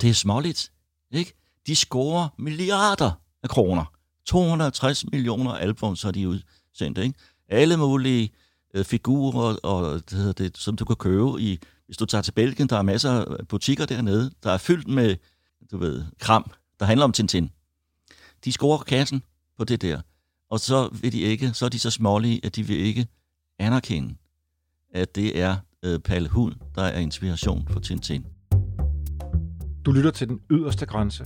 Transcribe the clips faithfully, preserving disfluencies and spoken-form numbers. Det er småligt, ikke? De scorer milliarder af kroner. to hundrede og tres millioner albums har de udsendt, ikke? Alle mulige øh, figurer, og det, det, som du kan købe i... Hvis du tager til Belgien, der er masser af butikker dernede, der er fyldt med, du ved, kram, der handler om Tintin. De scorer kassen på det der. Og så vil de ikke, så er de så smålige, at de vil ikke anerkende, at det er øh, Palle Huld, der er inspiration for Tintin. Du lytter til Den Yderste Grænse.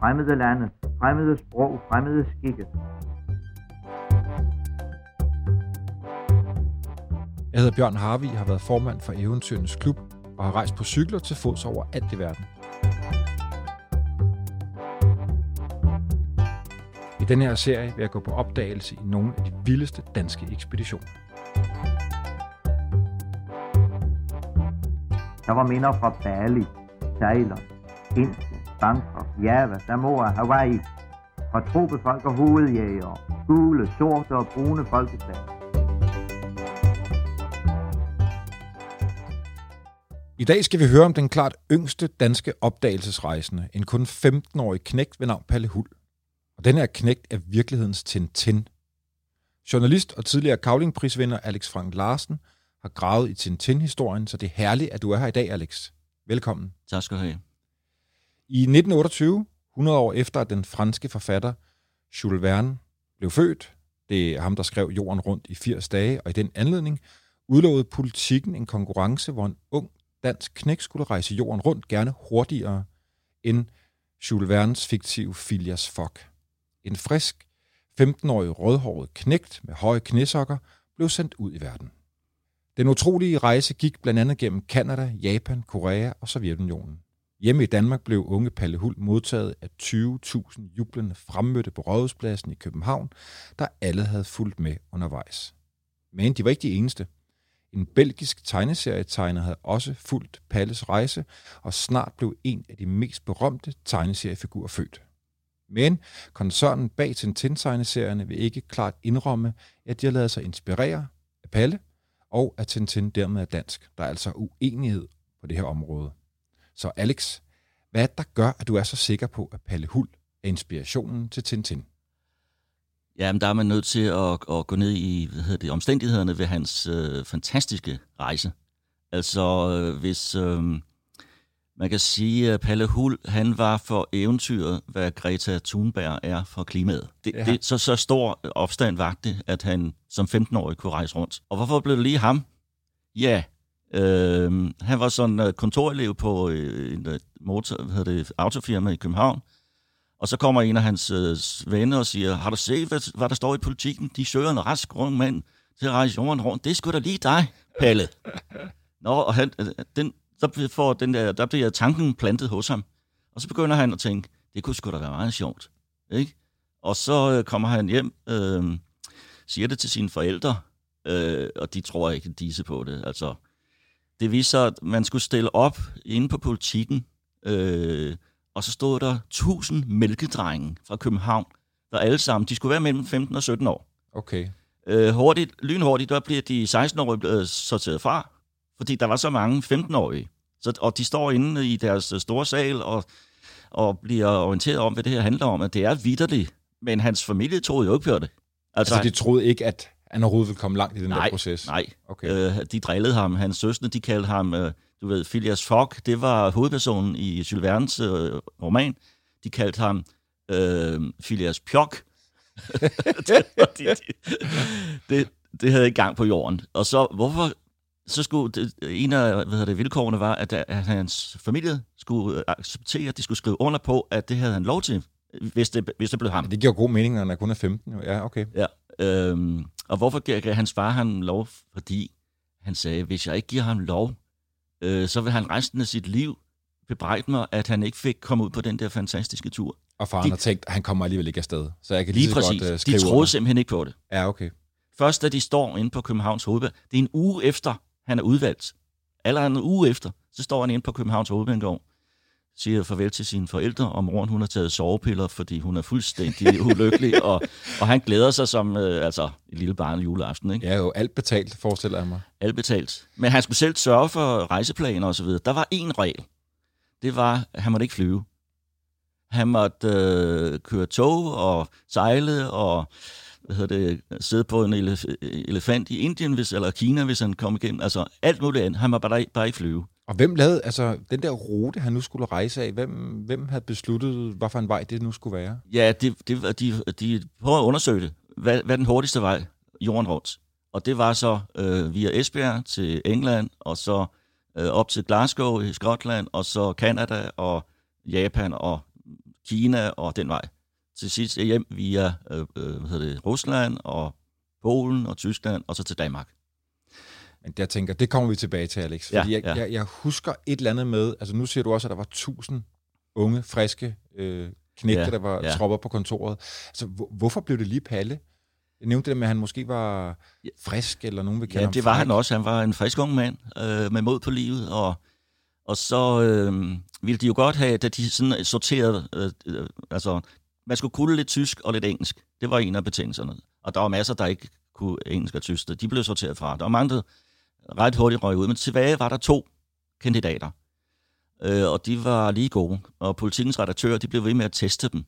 Fremmede lande, fremmede sprog, fremmede skikke. Jeg hedder Bjørn Harvig, har været formand for Eventyrernes Klub og har rejst på cykler til fods over alt i verden. I denne her serie vil jeg gå på opdagelse i nogle af de vildeste danske ekspeditioner. Der var minder fra Bali, Thailand, Indien, Bangkok, Java, Samoa, Hawaii, fra tropefolk og hovedjægere, gule, sorte og brune folkeslag. I dag skal vi høre om den klart yngste danske opdagelsesrejsende, en kun femten-årig knægt ved navn Palle Huld. Og den her knægt er virkelighedens Tintin. Journalist og tidligere Cavlingprisvinder Alex Frank Larsen har gravet i Tintin-historien, så det er herligt, at du er her i dag, Alex. Velkommen. Tak skal du have. I nitten otteogtyve, hundrede år efter at den franske forfatter Jules Verne blev født, det er ham, der skrev Jorden rundt i firs dage, og i den anledning udlovede Politiken en konkurrence, hvor en ung dansk knægt skulle rejse jorden rundt, gerne hurtigere end Jules Vernes fiktive Phileas Fogg. En frisk, femten-årig rødhåret knægt med høje knæsokker blev sendt ud i verden. Den utrolige rejse gik blandt andet gennem Canada, Japan, Korea og Sovjetunionen. Hjemme i Danmark blev unge Palle Huld modtaget af tyve tusind jublende fremmødte på Rådhuspladsen i København, der alle havde fulgt med undervejs. Men de var ikke de eneste. En belgisk tegneserietegner havde også fulgt Palles rejse, og snart blev en af de mest berømte tegneseriefigurer født. Men koncernen bag Tintin-tegneserierne vil ikke klart indrømme, at de har ladet sig inspirere af Palle, og at Tintin dermed er dansk. Der er altså uenighed på det her område. Så Alex, hvad er det, der gør, at du er så sikker på, at Palle Huld er inspirationen til Tintin? Jamen, der er man nødt til at, at gå ned i hvad hedder det, omstændighederne ved hans øh, fantastiske rejse. Altså, øh, hvis øh, man kan sige, at Palle Huld, han var for eventyret, hvad Greta Thunberg er for klimaet. Det, ja. det, så, så stor opstand vagte, at han som femten-årig kunne rejse rundt. Og hvorfor blev det lige ham? Ja, øh, han var sådan kontorelev på en motor, hvad hedder det, autofirma i København. Og så kommer en af hans øh, venner og siger, har du set, hvad, hvad der står i Politiken? De søger en rask ung mand til at rejse jorden rundt. Det er sgu da lige dig, Palle. Nå, og han, den, der, får den der, der bliver tanken plantet hos ham. Og så begynder han at tænke, det kunne sgu da være meget sjovt. Ikke? Og så øh, kommer han hjem, øh, siger det til sine forældre, øh, og de tror ikke disse på det. Altså, det viser, at man skulle stille op inde på Politiken, øh, og så stod der tusind mælkedrenge fra København, der alle sammen, de skulle være mellem femten og sytten år. Okay. Øh, hurtigt, lynhurtigt, der bliver de seksten-årige øh, sorteret fra, fordi der var så mange femten-årige. Så, og de står inde i deres store sal og, og bliver orienteret om, hvad det her handler om, at det er vitterligt, men hans familie troede jo ikke på det. Altså, altså de troede ikke, at han overhovedet ville komme langt i den nej, der proces? Nej, okay. øh, de drillede ham. Hans søstre, de kaldte ham... Øh, Du ved, Phileas Fogg, det var hovedpersonen i Jules Vernes øh, roman. De kaldte ham øh, Phileas Pjok. det, de, de, det, det havde ikke gang på jorden. Og så, hvorfor, så skulle det, en af hvad hedder det, vilkårene var, at, at hans familie skulle acceptere, at de skulle skrive under på, at det havde han lov til, hvis det, hvis det blev ham. Ja, det giver god mening, når han kun er femten. Ja, okay. Ja, øh, og hvorfor gav hans far ham lov? Fordi han sagde, hvis jeg ikke giver ham lov, så vil han resten af sit liv bebrejde mig, at han ikke fik komme ud på den der fantastiske tur. Og faren de, har tænkt, at han kommer alligevel ikke afsted. Så jeg kan lige, lige så præcis. Godt uh, skrive De troede under. Simpelthen ikke på det. Ja, okay. Først da de står inde på Københavns Hovedbanegård, det er en uge efter, han er udvalgt. Allerede en uge efter, så står han inde på Københavns Hovedbanegård. siger farvel til sine forældre, og moren hun har taget sovepiller, fordi hun er fuldstændig ulykkelig, og, og han glæder sig som øh, altså, et lille barn juleaften. Ikke? Ja, jo alt betalt, forestiller jeg mig. Alt betalt. Men han skulle selv sørge for rejseplaner osv. Der var én regel. Det var, at han måtte ikke flyve. Han måtte øh, køre tog og sejle og hvad hedder det, sidde på en elef- elefant i Indien hvis, eller Kina, hvis han kom igennem. Altså alt muligt andet. Han måtte bare, bare ikke flyve. Og hvem lavede, altså den der rute, han nu skulle rejse af, hvem, hvem havde besluttet, hvad for en vej det nu skulle være? Ja, det, det, de, de prøvede at undersøge det. Hvad, hvad er den hurtigste vej jorden rundt? Og det var så øh, via Esbjerg til England, og så øh, op til Glasgow i Skotland, og så Canada og Japan og Kina og den vej. Til sidst hjem via øh, hvad hedder det, Rusland og Polen og Tyskland, og så til Danmark. Jeg tænker, det kommer vi tilbage til, Alex. Fordi ja, ja. Jeg, jeg, jeg husker et eller andet med, altså nu siger du også, at der var tusind unge, friske øh, knægte, ja, der var ja. tropper på kontoret. Altså, hvor, hvorfor blev det lige Palle? Jeg nævnte det med, at han måske var frisk, eller nogen vil kalde ham. Ja, det var han også. Han var en frisk ung mand øh, med mod på livet, og, og så øh, ville de jo godt have, da de sådan sorterede, øh, øh, altså man skulle kunne lidt tysk og lidt engelsk. Det var en af betingelserne. Og der var masser, der ikke kunne engelsk og tysk. De blev sorteret fra. Der var mange, der ret hurtigt røg ud, men tilbage var der to kandidater, øh, og de var lige gode, og Politikens redaktører, de blev ved med at teste dem.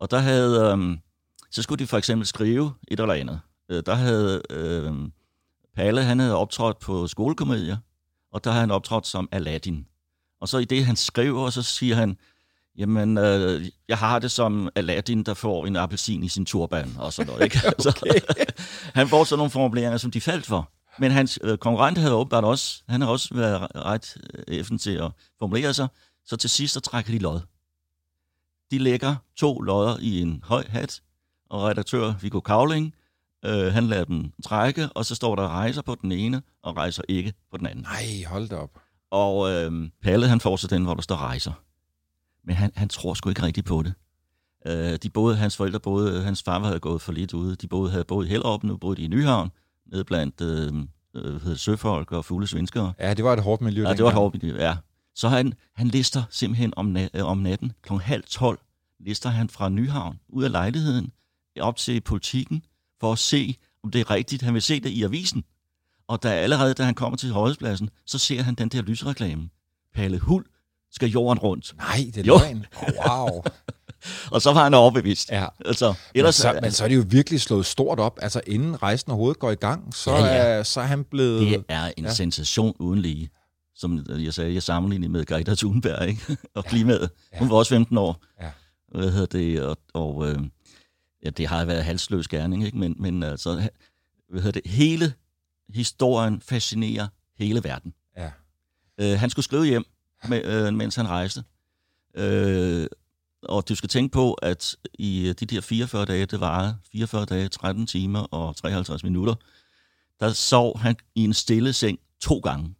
Og der havde, øh, så skulle de for eksempel skrive et eller andet. Øh, der havde øh, Palle, han havde optrådt på skolekomedier, og der havde han optrådt som Aladdin. Og så i det, han skriver, så siger han, jamen, øh, jeg har det som Aladdin, der får en appelsin i sin turban, og sådan noget, ikke? Okay. Han får sådan nogle formuleringer, som de faldt for. Men hans øh, konkurrent havde åbenbart også, han har også været ret effen til at formulere sig, så til sidst, så trækker de lod. De lægger to lodder i en høj hat, og redaktør Viggo Cavling, øh, han lader dem trække, og så står der rejser på den ene, og rejser ikke på den anden. Nej, hold da op. Og øh, Palle, han får så den, hvor der står rejser. Men han, han tror sgu ikke rigtigt på det. Øh, de boede, hans forældre boede, hans far havde gået for lidt ude, de boede, havde boet i Hellerup, nu boede de i Nyhavn, nede blandt øh, øh, søfolk og fuglesvenskere. Ja, det var et hårdt miljø. Ja, det var et hårdt miljø, ja. Så han, han lister simpelthen om, na- øh, om natten kl. halv tolv, lister han fra Nyhavn ud af lejligheden op til Politiken for at se, om det er rigtigt. Han vil se det i avisen. Og da allerede, da han kommer til Rådhuspladsen, så ser han den der lysreklame. Palle Huld skal jorden rundt. Nej, det er løgn. Oh, wow. Og så var han overbevist. Ja. Altså, ellers, men, så, men så er det jo virkelig slået stort op. Altså inden rejsen overhovedet går i gang, så, ja, ja. Er, så er han blevet... Det er en ja. sensation uden lige. Som jeg sagde, jeg sammenlignede med Greta Thunberg, ikke? Og klimaet. Ja. Hun var også femten år. Ja. Hvad hedder det? Og, og øh, ja, det har været halsløs gerning, ikke? Men, men altså, hvad hedder det? Hele historien fascinerer hele verden. Ja. Øh, han skulle skrive hjem, med, øh, mens han rejste. Øh, Og du skal tænke på, at i de der fireogfyrre dage, det varede fireogfyrre dage, tretten timer og treoghalvtreds minutter, der sov han i en stille seng to gange.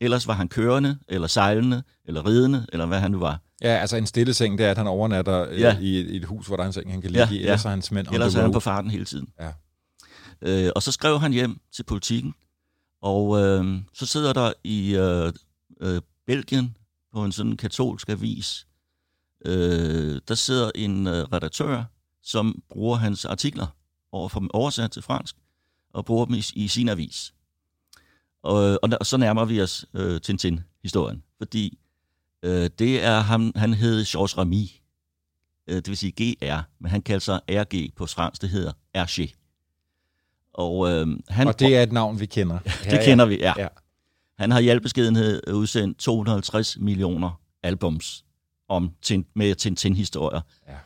Ellers var han kørende, eller sejlende, eller ridende, eller hvad han nu var. Ja, altså en stille seng, det er, at han overnatter ja. i, et, i et hus, hvor der er en seng, han kan ligge ja, i, ellers ja. er hans mænd om Ellers er han på farten hele tiden. Ja. Øh, og så skrev han hjem til Politiken, og øh, så sidder der i øh, øh, Belgien på en sådan katolsk avis, Øh, der sidder en øh, redaktør, som bruger hans artikler og får dem oversat til fransk, og bruger dem i, i sin avis. Og, og, og så nærmer vi os øh, Tintin-historien, fordi øh, det er ham, han hed Georges Remy, øh, det vil sige G R, men han kalder sig R G på fransk, det hedder Hergé. Og, øh, han, og det er et navn, vi kender. det ja, kender ja. vi, ja. ja. Han har i al beskedenhed udsendt to hundrede og halvtreds millioner albums, om tin, med Tintin-historier. Ja.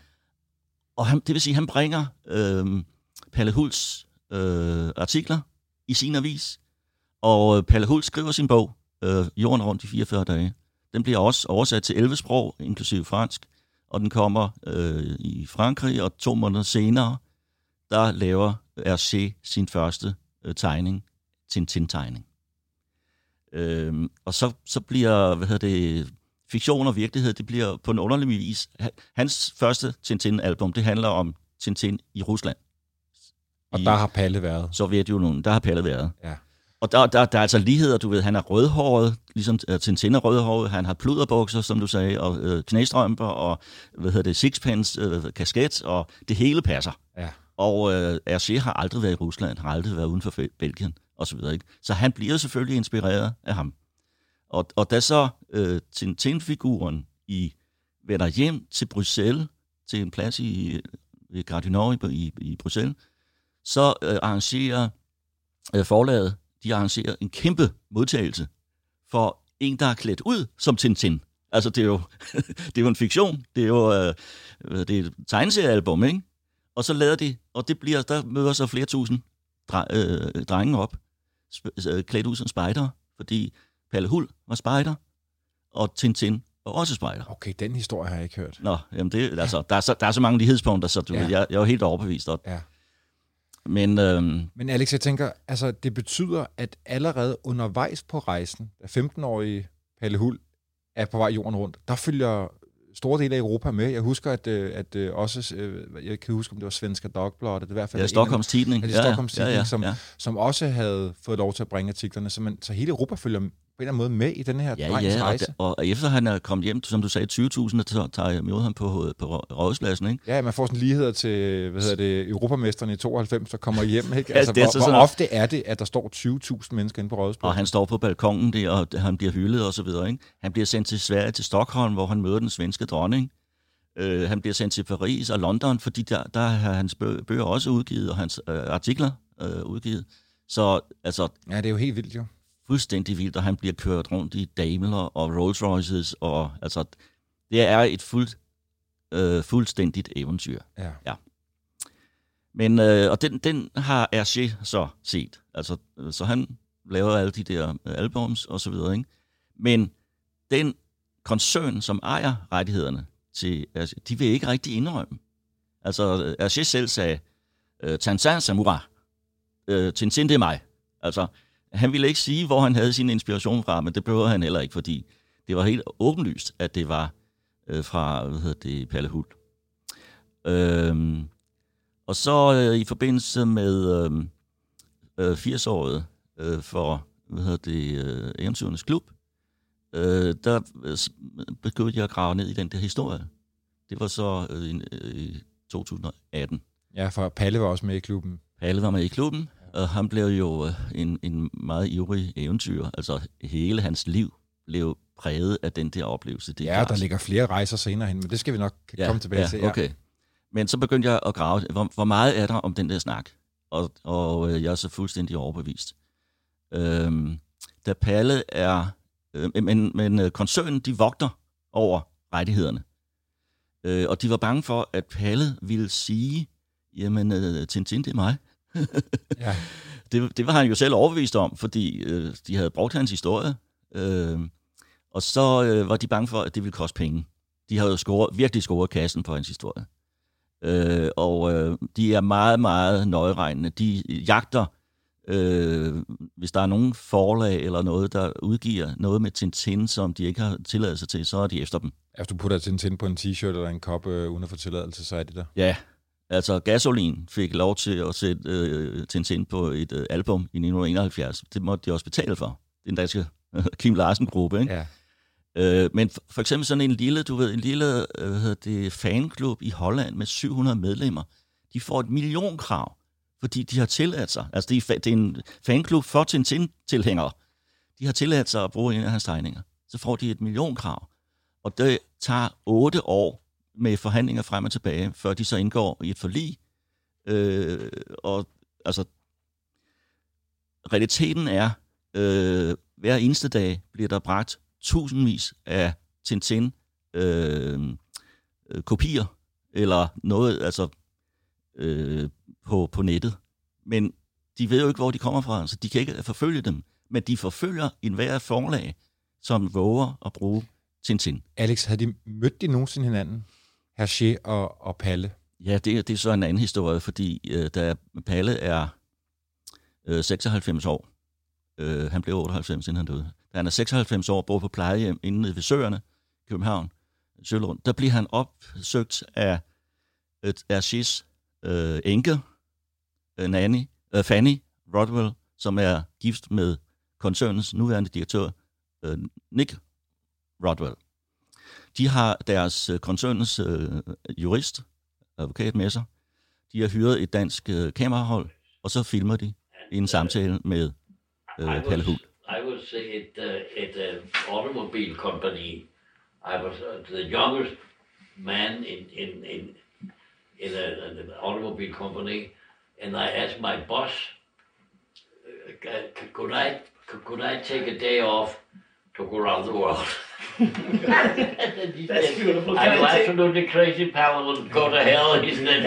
Og han, det vil sige, at han bringer øh, Palle Hulds øh, artikler i sin avis, og øh, Palle Huld skriver sin bog, øh, Jorden rundt i fireogfyrre dage. Den bliver også oversat til elleve sprog, inklusive fransk, og den kommer øh, i Frankrig, og to måneder senere, der laver Hergé sin første øh, tegning, Tintin-tegning. Øh, og så, så bliver, hvad hedder det... fiktion og virkelighed, det bliver på en underlig vis. Hans første Tintin-album, det handler om Tintin i Rusland. Og der har Palle været. Sovjetunionen, der har Palle været. Ja. Og der, der, der er altså ligheder, du ved, han er rødhåret, ligesom Tintin er rødhåret, han har pluderbukser, som du sagde, og øh, knæstrømper, og hvad hedder det, sixpence, øh, kasket, og det hele passer. Ja. Og øh, Hergé har aldrig været i Rusland, har aldrig været uden for Belgien, og så videre, ikke? Så han bliver selvfølgelig inspireret af ham. Og, og da så øh, Tintin-figuren i vender hjem til Bruxelles, til en plads i, i Gare i, i Bruxelles, så øh, arrangerer øh, forlaget, de arrangerer en kæmpe modtagelse for en, der er klædt ud som Tintin. Altså, det er jo, det er jo en fiktion. Det er jo øh, det er et tegneseriealbum, ikke? Og så lader de, og det bliver, der møder så flere tusind dre, øh, drenge op, sp- klædt ud som spejdere, fordi Palle Huld var spejder, og Tintin var også spejder. Okay, den historie har jeg ikke hørt. Nå, jamen det, altså, der, er så, der er så mange lighedspunkter, så du, ja. jeg, jeg er jo helt overbevist. Og, ja. Men, øhm, Men Alex, jeg tænker, altså det betyder, at allerede undervejs på rejsen, da femten-årige Palle Huld er på vej jorden rundt, der følger store dele af Europa med. Jeg husker, at, at også, jeg kan huske, om det var Svenska Dagbladet, det i hvert fald... Ja, Stockholms Tidning. Ja, Stockholms Tidning, ja, ja, ja. Som, som også havde fået lov til at bringe artiklerne, så, man, så hele Europa følger med. På en eller anden måde med i den her ja, drengs ja, rejse. Ja, og, og efter han er kommet hjem, som du sagde, tyve tusind, så tager jeg med ham på, på Rådhuspladsen, ikke? Ja, man får sådan ligheder til, hvad hedder det, europamesterne i tooghalvfems, der kommer hjem, ikke? Altså, ja, hvor, så hvor ofte er det, at der står tyve tusind mennesker inde på Rådhuspladsen? Og han står på balkongen der, og han bliver hyldet og så videre, ikke? Han bliver sendt til Sverige, til Stockholm, hvor han møder den svenske dronning. Øh, han bliver sendt til Paris og London, fordi der, der har hans bøger også udgivet, og hans øh, artikler øh, udgivet. Så, altså... Ja, det er jo helt vildt, jo. Fuldstændig vildt, og han bliver kørt rundt i Daimler og Rolls Royces, og altså, det er et fuld, øh, fuldstændigt eventyr. Ja. ja. Men, øh, og den, den har Hergé så set, altså, så han laver alle de der albums og så videre, ikke? Men den koncern, som ejer rettighederne til Hergé, de vil ikke rigtig indrømme. Altså, Hergé selv sagde, Tintin Samura, Tintin det er mig, altså... Han ville ikke sige, hvor han havde sin inspiration fra, men det behøvede han heller ikke, fordi det var helt åbenlyst, at det var øh, fra, hvad hedder det, Palle Huld. Øhm, og så øh, i forbindelse med øh, firs-året øh, for, hvad hedder det, øh, Eventyrernes Klub, øh, der begyndte jeg at grave ned i den der historie. Det var så øh, i to tusind atten. Ja, for Palle var også med i klubben. Palle var med i klubben. Og han blev jo en, en meget ivrig eventyr. Altså hele hans liv blev præget af den der oplevelse. Det ja, der ligger flere rejser senere hen, men det skal vi nok ja, komme tilbage ja, til. Ja, okay. Men så begyndte jeg at grave, hvor, hvor meget er der om den der snak? Og, og jeg er så fuldstændig overbevist. Øhm, da Palle er... Øh, men, men koncernen, de vogter over rettighederne. Øh, og de var bange for, at Palle ville sige, jamen, øh, Tintin, det er mig. ja. det, det var han jo selv overbevist om, fordi øh, de havde brugt hans historie, øh, og så øh, var de bange for, at det ville koste penge. De havde jo scoret, virkelig scoret kassen på hans historie. Øh, og øh, de er meget, meget nøjeregnende. De jagter, øh, hvis der er nogen forlag eller noget, der udgiver noget med Tintin, som de ikke har tilladelse til, så er de efter dem. Hvis du putter Tintin på en t-shirt eller en kop øh, uden at få tilladelse, så er det der. Ja. Altså, Gasolin fik lov til at sætte øh, Tintin på et øh, album i nitten enoghalvfjerds. Det måtte de også betale for. Den danske øh, Kim Larsen-gruppe, ikke? Ja. Øh, men for, for eksempel sådan en lille, du ved, en lille øh, hvad hedder det, fanklub i Holland med syv hundrede medlemmer. De får et millionkrav, fordi de har tilladt sig. Altså, det er, det er en fanklub for Tintin-tilhængere. De har tilladt sig at bruge en af hans tegninger. Så får de et millionkrav. Og det tager otte år med forhandlinger frem og tilbage, før de så indgår i et forlig. Øh, og altså, realiteten er, øh, hver eneste dag bliver der bragt tusindvis af Tintin øh, øh, kopier, eller noget, altså, øh, på, på nettet. Men de ved jo ikke, hvor de kommer fra, så de kan ikke forfølge dem. Men de forfølger enhver forlag, som våger at bruge Tintin. Alex, havde de mødt de nogensinde hinanden? Hergé og, og Palle. Ja, det, det er så en anden historie, fordi øh, da Palle er øh, seksoghalvfems år, øh, han blev otteoghalvfems, inden han døde, da han er seksoghalvfems år, bor på plejehjem inde ved Søerne, København, Søløst, der bliver han opsøgt af Hergés øh, enke, øh, Nanny, øh, Fanny Rodwell, som er gift med koncernens nuværende direktør, øh, Nick Rodwell. De har deres øh, koncernens øh, jurist, advokat med sig. De har hyret et dansk øh, kamerahold, og så filmer de en samtale med øh, Palle Huld. I would say it, uh, at an automobile company, I was uh, the youngest man in in in, in a, an automobile company, and I asked my boss, could I could I take a day off to go around the world? That's beautiful. I'm absolutely crazy, Powell, and go to hell, isn't it?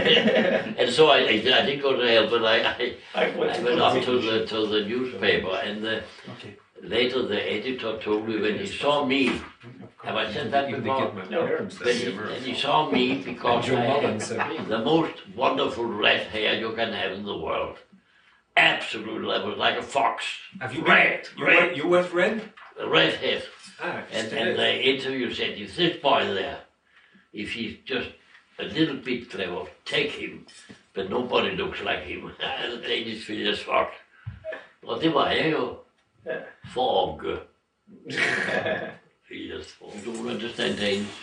And so I, I, I didn't go to hell, but I, I, I went up to the to the newspaper, and the, okay. later the editor told me when he saw me, have I said that before? No. When he, when he saw me, because I had the most wonderful red hair you can have in the world. Absolute level, like a fox. Have you red? Been, red. You were, you were red? Red hair. Ah, and, and the interview said, if this boy there, if he's just a little bit clever, take him. But nobody looks like him. The Danish Phileas Fogg. Og det var jeg jo. Fogg. Phileas Fogg. You don't understand Danish.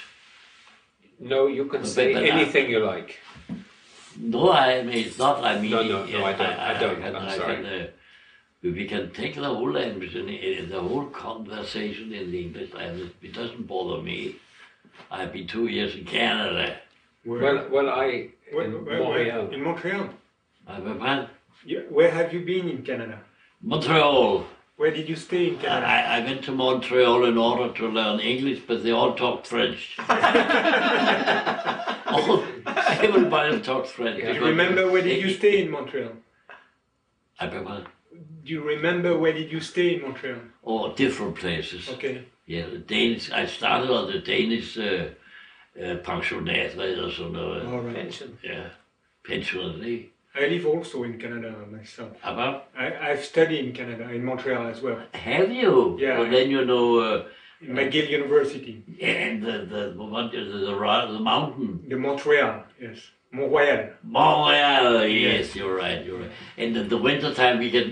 No, you can say anything you like. No, I mean, it's not like me. No, no, no, I don't. I, I, I don't. I can, I'm sorry. I can, uh, we can take the whole language and the whole conversation in the English language. It doesn't bother me. I've been two years in Canada. Where, well, well, I where, in where, Montreal. Where, in Montreal. Uh, Japan. Yeah. Where have you been in Canada? Montreal. Where did you stay in Canada? I, I went to Montreal in order to learn English, but they all talk French. all, everybody talks French. Yeah. Do you remember where did you stay in Montreal? I remember. Do you remember where did you stay in Montreal? Oh, different places. Okay. Yeah, the Danish. I started at the Danish uh, uh, pensionat, or something. All right. Pension. Yeah, pension. I live also in Canada myself. About? I, I've studied in Canada, in Montreal as well. Have you? Yeah. Well, then you know. Uh, McGill uh, University. And the the the, the, the the mountain. The Montreal, yes. Mont-Royal. Mont-Royal, yes, yes, you're right, you're right. And in the wintertime we can...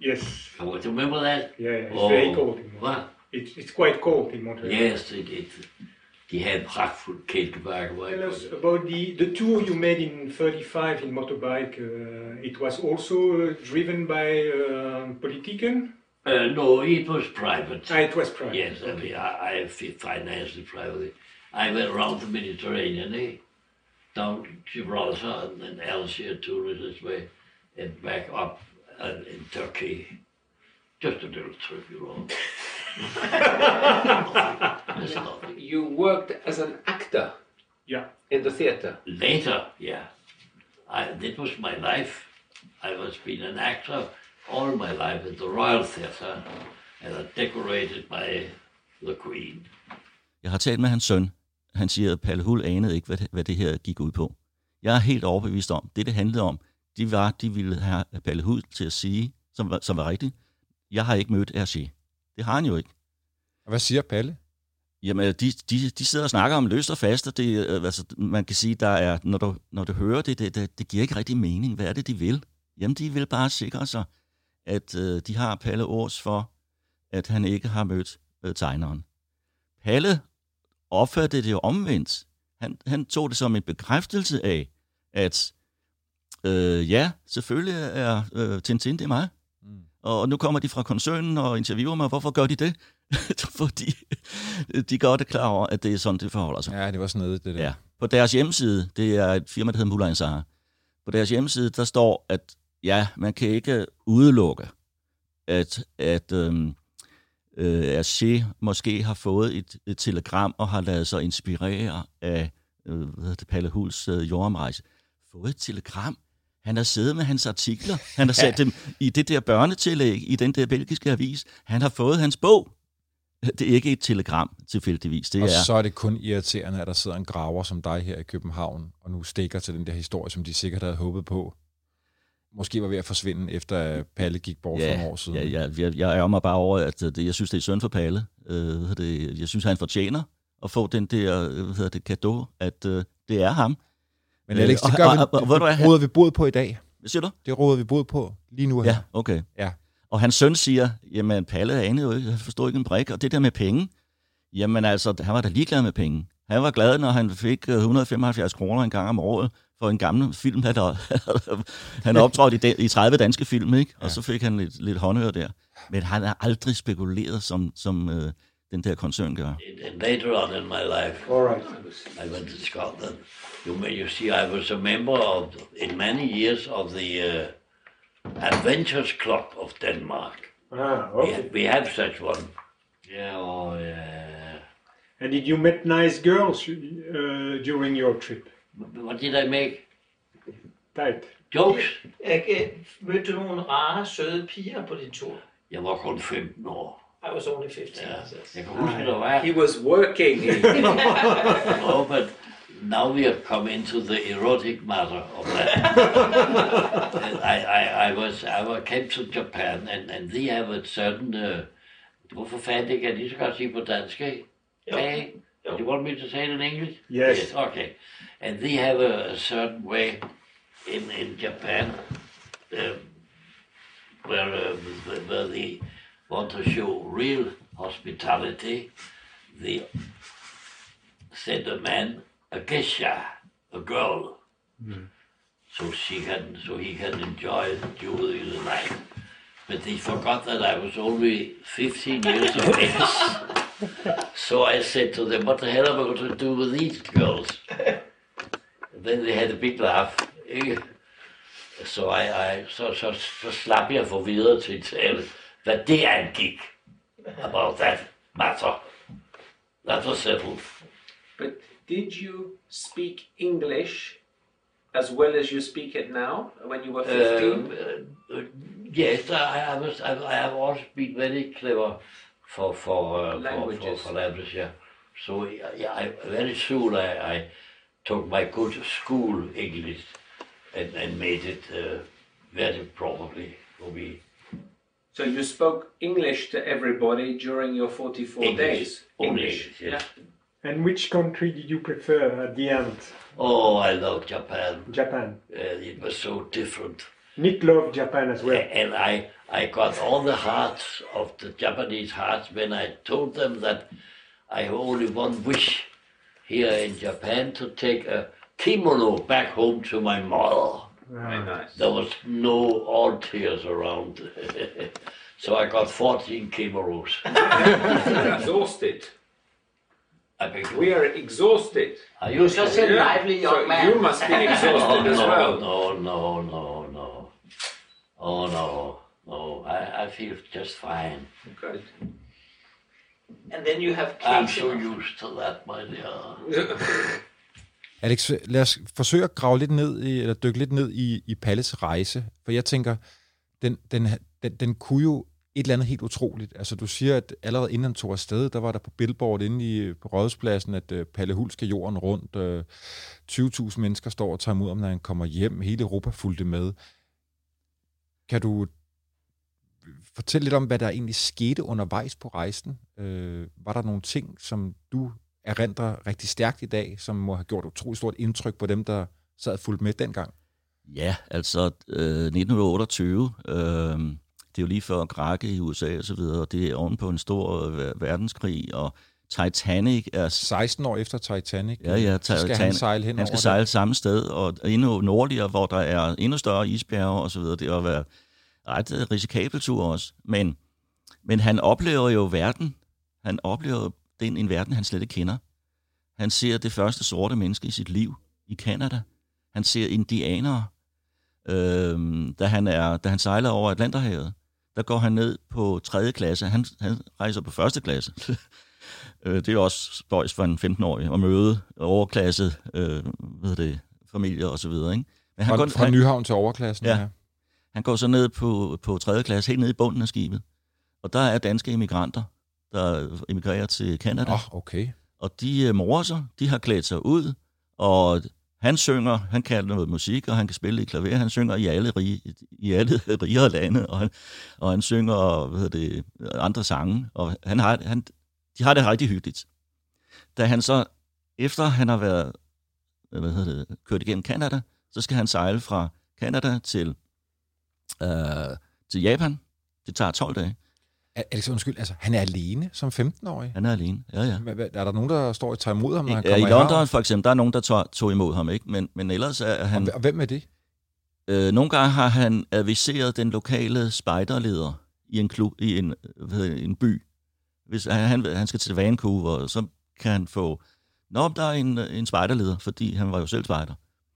Yes. I want to remember that. Yeah, it's oh. very cold in Montreal. It's, it's quite cold in Montreal. Yes, it is. They had Frankfurt, Kälteberg. Tell us about the, the tour you made in thirty-five in motorbike. Uh, it was also uh, driven by uh, Politiken? Uh, no, it was private. Ah, it was private. Yes, okay. I mean, I, I financed it privately. I went around the Mediterranean, eh? Down Gibraltar and then Algiers, Tunis this way, and back up uh, in Turkey. Just a little trip, you know. That's nothing. You worked as an actor. Yeah. In the theatre. Later, yeah. I, that was my life. I was been an actor all my life at the Royal Theatre, and I decorated by the Queen. Jeg har talt med hans søn. Han siger, at Palle Huld anede ikke, hvad det, hvad det her gik ud på. Jeg er helt overbevist om, det det handlede om, det var, at de ville have Palle Huld til at sige, som var, som var rigtigt, jeg har ikke mødt Hergé. Det har han jo ikke. Og hvad siger Palle? Jamen, de, de, de sidder og snakker om løst og fast, og det, altså, man kan sige, der er, når, du, når du hører det det, det, det giver ikke rigtig mening. Hvad er det, de vil? Jamen, de vil bare sikre sig, at øh, de har Palle års for, at han ikke har mødt øh, tegneren. Palle opførte det jo omvendt. Han, han tog det som en bekræftelse af, at øh, ja, selvfølgelig er øh, Tintin, det er mig. Mm. Og nu kommer de fra koncernen og interviewer mig. Hvorfor gør de det? Fordi de godt er klar over, at det er sådan, det forholder sig. Ja, det var sådan noget, det der. Ja. På deres hjemmeside, det er et firma, der hedder Muller and Sara. På deres hjemmeside, der står, at ja, man kan ikke udelukke, at... at øhm, Uh, Hergé måske har fået et, et telegram og har ladet sig inspirere af uh, hvad hedder det, Palle Hulds uh, jordomrejse. Fået et telegram? Han har siddet med hans artikler. Han har sat dem i det der børnetillæg, i den der belgiske avis. Han har fået hans bog. Det er ikke et telegram, tilfældigvis. Det og er... så er det kun irriterende, at der sidder en graver som dig her i København, og nu stikker til den der historie, som de sikkert havde håbet på. Måske var ved at forsvinde, efter Palle gik bort ja, for nogle år siden. Ja, ja, jeg, jeg er mig bare over, at det, jeg synes, det er synd for Palle. Øh, det, jeg synes, han fortjener at få den der, hvad hedder det, cadeau, at øh, det er ham. Men Alex, det, gør øh, og, vi, og, og, det, det råder vi boet på i dag. Hvad siger du? Det råder vi boet på lige nu her. Ja, okay. Ja. Og hans søn siger, jamen Palle anede jo ikke, han forstod ikke en brik. Og det der med penge, jamen altså, han var da ligeglad med penge. Han var glad, når han fik et hundrede og femoghalvfjerds kroner en gang om året for en gammel film, der han optrådte i, i tredive danske film, ikke? Og ja. Så fik han lidt, lidt håndhør der. Men han har aldrig spekuleret, som, som øh, den der koncern gør. Later on in my life, I went to Scotland. You may you see, I was a member of, in many years, of the uh, Adventures Club of Denmark. Ah, okay. We, we have such one. Yeah, oh yeah. And did you meet nice girls uh, during your trip? What did I make? Type. Jokes? Mødte du nogle rare, søde piger på din tur? Jeg var kun femten år. I was only fifteen. Yeah. Jeg kan huske, der var. He was working. No, but now we have come into the erotic matter of that. I, I, I, was, I came to Japan, and, and they have a certain... Uh, hvorfor fandt jeg kan lige så godt sige på dansk, ikke? Hey, do you want me to say it in English? Yes. Yes. Okay. And they have a, a certain way in in Japan um, where uh, where they want to show real hospitality. They send a man a geisha, a girl, mm. so she can so he can enjoy the jewelry of the night. But they forgot that I was only fifteen years of age. So I said to them, what the hell am I going to do with these girls? And then they had a big laugh. So I, I so, so, så slap jeg for videre til tale, hvad det angik about that matter. That was settled. But did you speak English as well as you speak it now, when you were fifteen? Um, uh, yes, I, I, was, I, I have also been very clever. For for, uh, for for for languages, yeah. So yeah, I, very soon I, I took my good school English and, and made it uh, very properly for me. So you spoke English to everybody during your forty-four English, days. English, English, yes. Yeah. And which country did you prefer at the end? Oh, I love Japan. Japan. Uh, it was so different. Nick loved Japan as well. And I, I got all the hearts of the Japanese hearts when I told them that I have only one wish here in Japan, to take a kimono back home to my mother. Very nice. There was no all tears around. So I got fourteen kimonos. Exhausted. We are exhausted. Are you such a lively young man? You must be exhausted as well. No, no, no, no. Oh no, no. I, I feel just fine. Good. And then you have cake. I'm so used to that, my dear. Alex, lad os forsøge at grave lidt ned i, eller dykke lidt ned i, i Palles rejse, for jeg tænker, den, den, den, den kunne jo et eller andet helt utroligt. Altså, du siger, at allerede inden han tog afsted, der var der på billboard inde i, på Rådhuspladsen, at øh, Palle Huld skal jorden rundt. Øh, tyve tusind mennesker står og tager imod, om når han kommer hjem. Hele Europa fulgte med. Kan du fortælle lidt om, hvad der egentlig skete undervejs på rejsen? Øh, var der nogle ting, som du erindrer rigtig stærkt i dag, som må have gjort et utroligt stort indtryk på dem, der sad og fulgte med dengang? Ja, altså øh, nitten otteogtyve... Øh Det er jo lige før Krakke i U S A og så videre, og det er ovenpå en stor verdenskrig, og Titanic er... seksten år efter Titanic, ja, ja, ta- skal han sejle hen over. Han skal sejle samme sted, og endnu nordligere, hvor der er endnu større isbjerge og så videre. Det har været ret risikabel tur også. Men, men han oplever jo verden. Han oplever den en verden, han slet ikke kender. Han ser det første sorte menneske i sit liv i Canada. Han ser indianere, øhm, da, han er, da han sejler over Atlanterhavet. Der går han ned på tredje klasse. Han, han rejser på første klasse. Det er jo også spøjs for en femten-årig at møde overklasse, øh, hvad det, familier og så videre. Ikke? Men han fra, går, fra Nyhavn til overklassen? Ja. Ja. Han går så ned på, på tredje klasse, helt ned i bunden af skibet. Og der er danske immigranter, der emigrerer til Canada. Oh, okay. Og de morer sig. De har klædt sig ud, og... Han synger, han kan noget musik, og han kan spille i klaver. Han synger i alle, rige, i alle rigere lande, og han, og han synger hvad det, andre sange. Og han har, han, de har det rigtig hyggeligt. Da han så, efter han har været hvad det, kørt igennem Canada, så skal han sejle fra Canada til, øh, til Japan, Det tager tolv dage. Alex, undskyld, altså, han er alene som femten-årig? Han er alene, ja, ja. Er der nogen, der står og tager imod ham, når han kommer i havn? I London for eksempel, der er nogen, der tog, tog imod ham, ikke? Men, men ellers er han... Og hvem er det? Øh, nogle gange har han adviseret den lokale spejderleder i en klub, i en, hvad hedder, en by. Hvis han, han skal til Vancouver, så kan han få... Nå, der er en, en spejderleder, fordi han var jo selv spejder.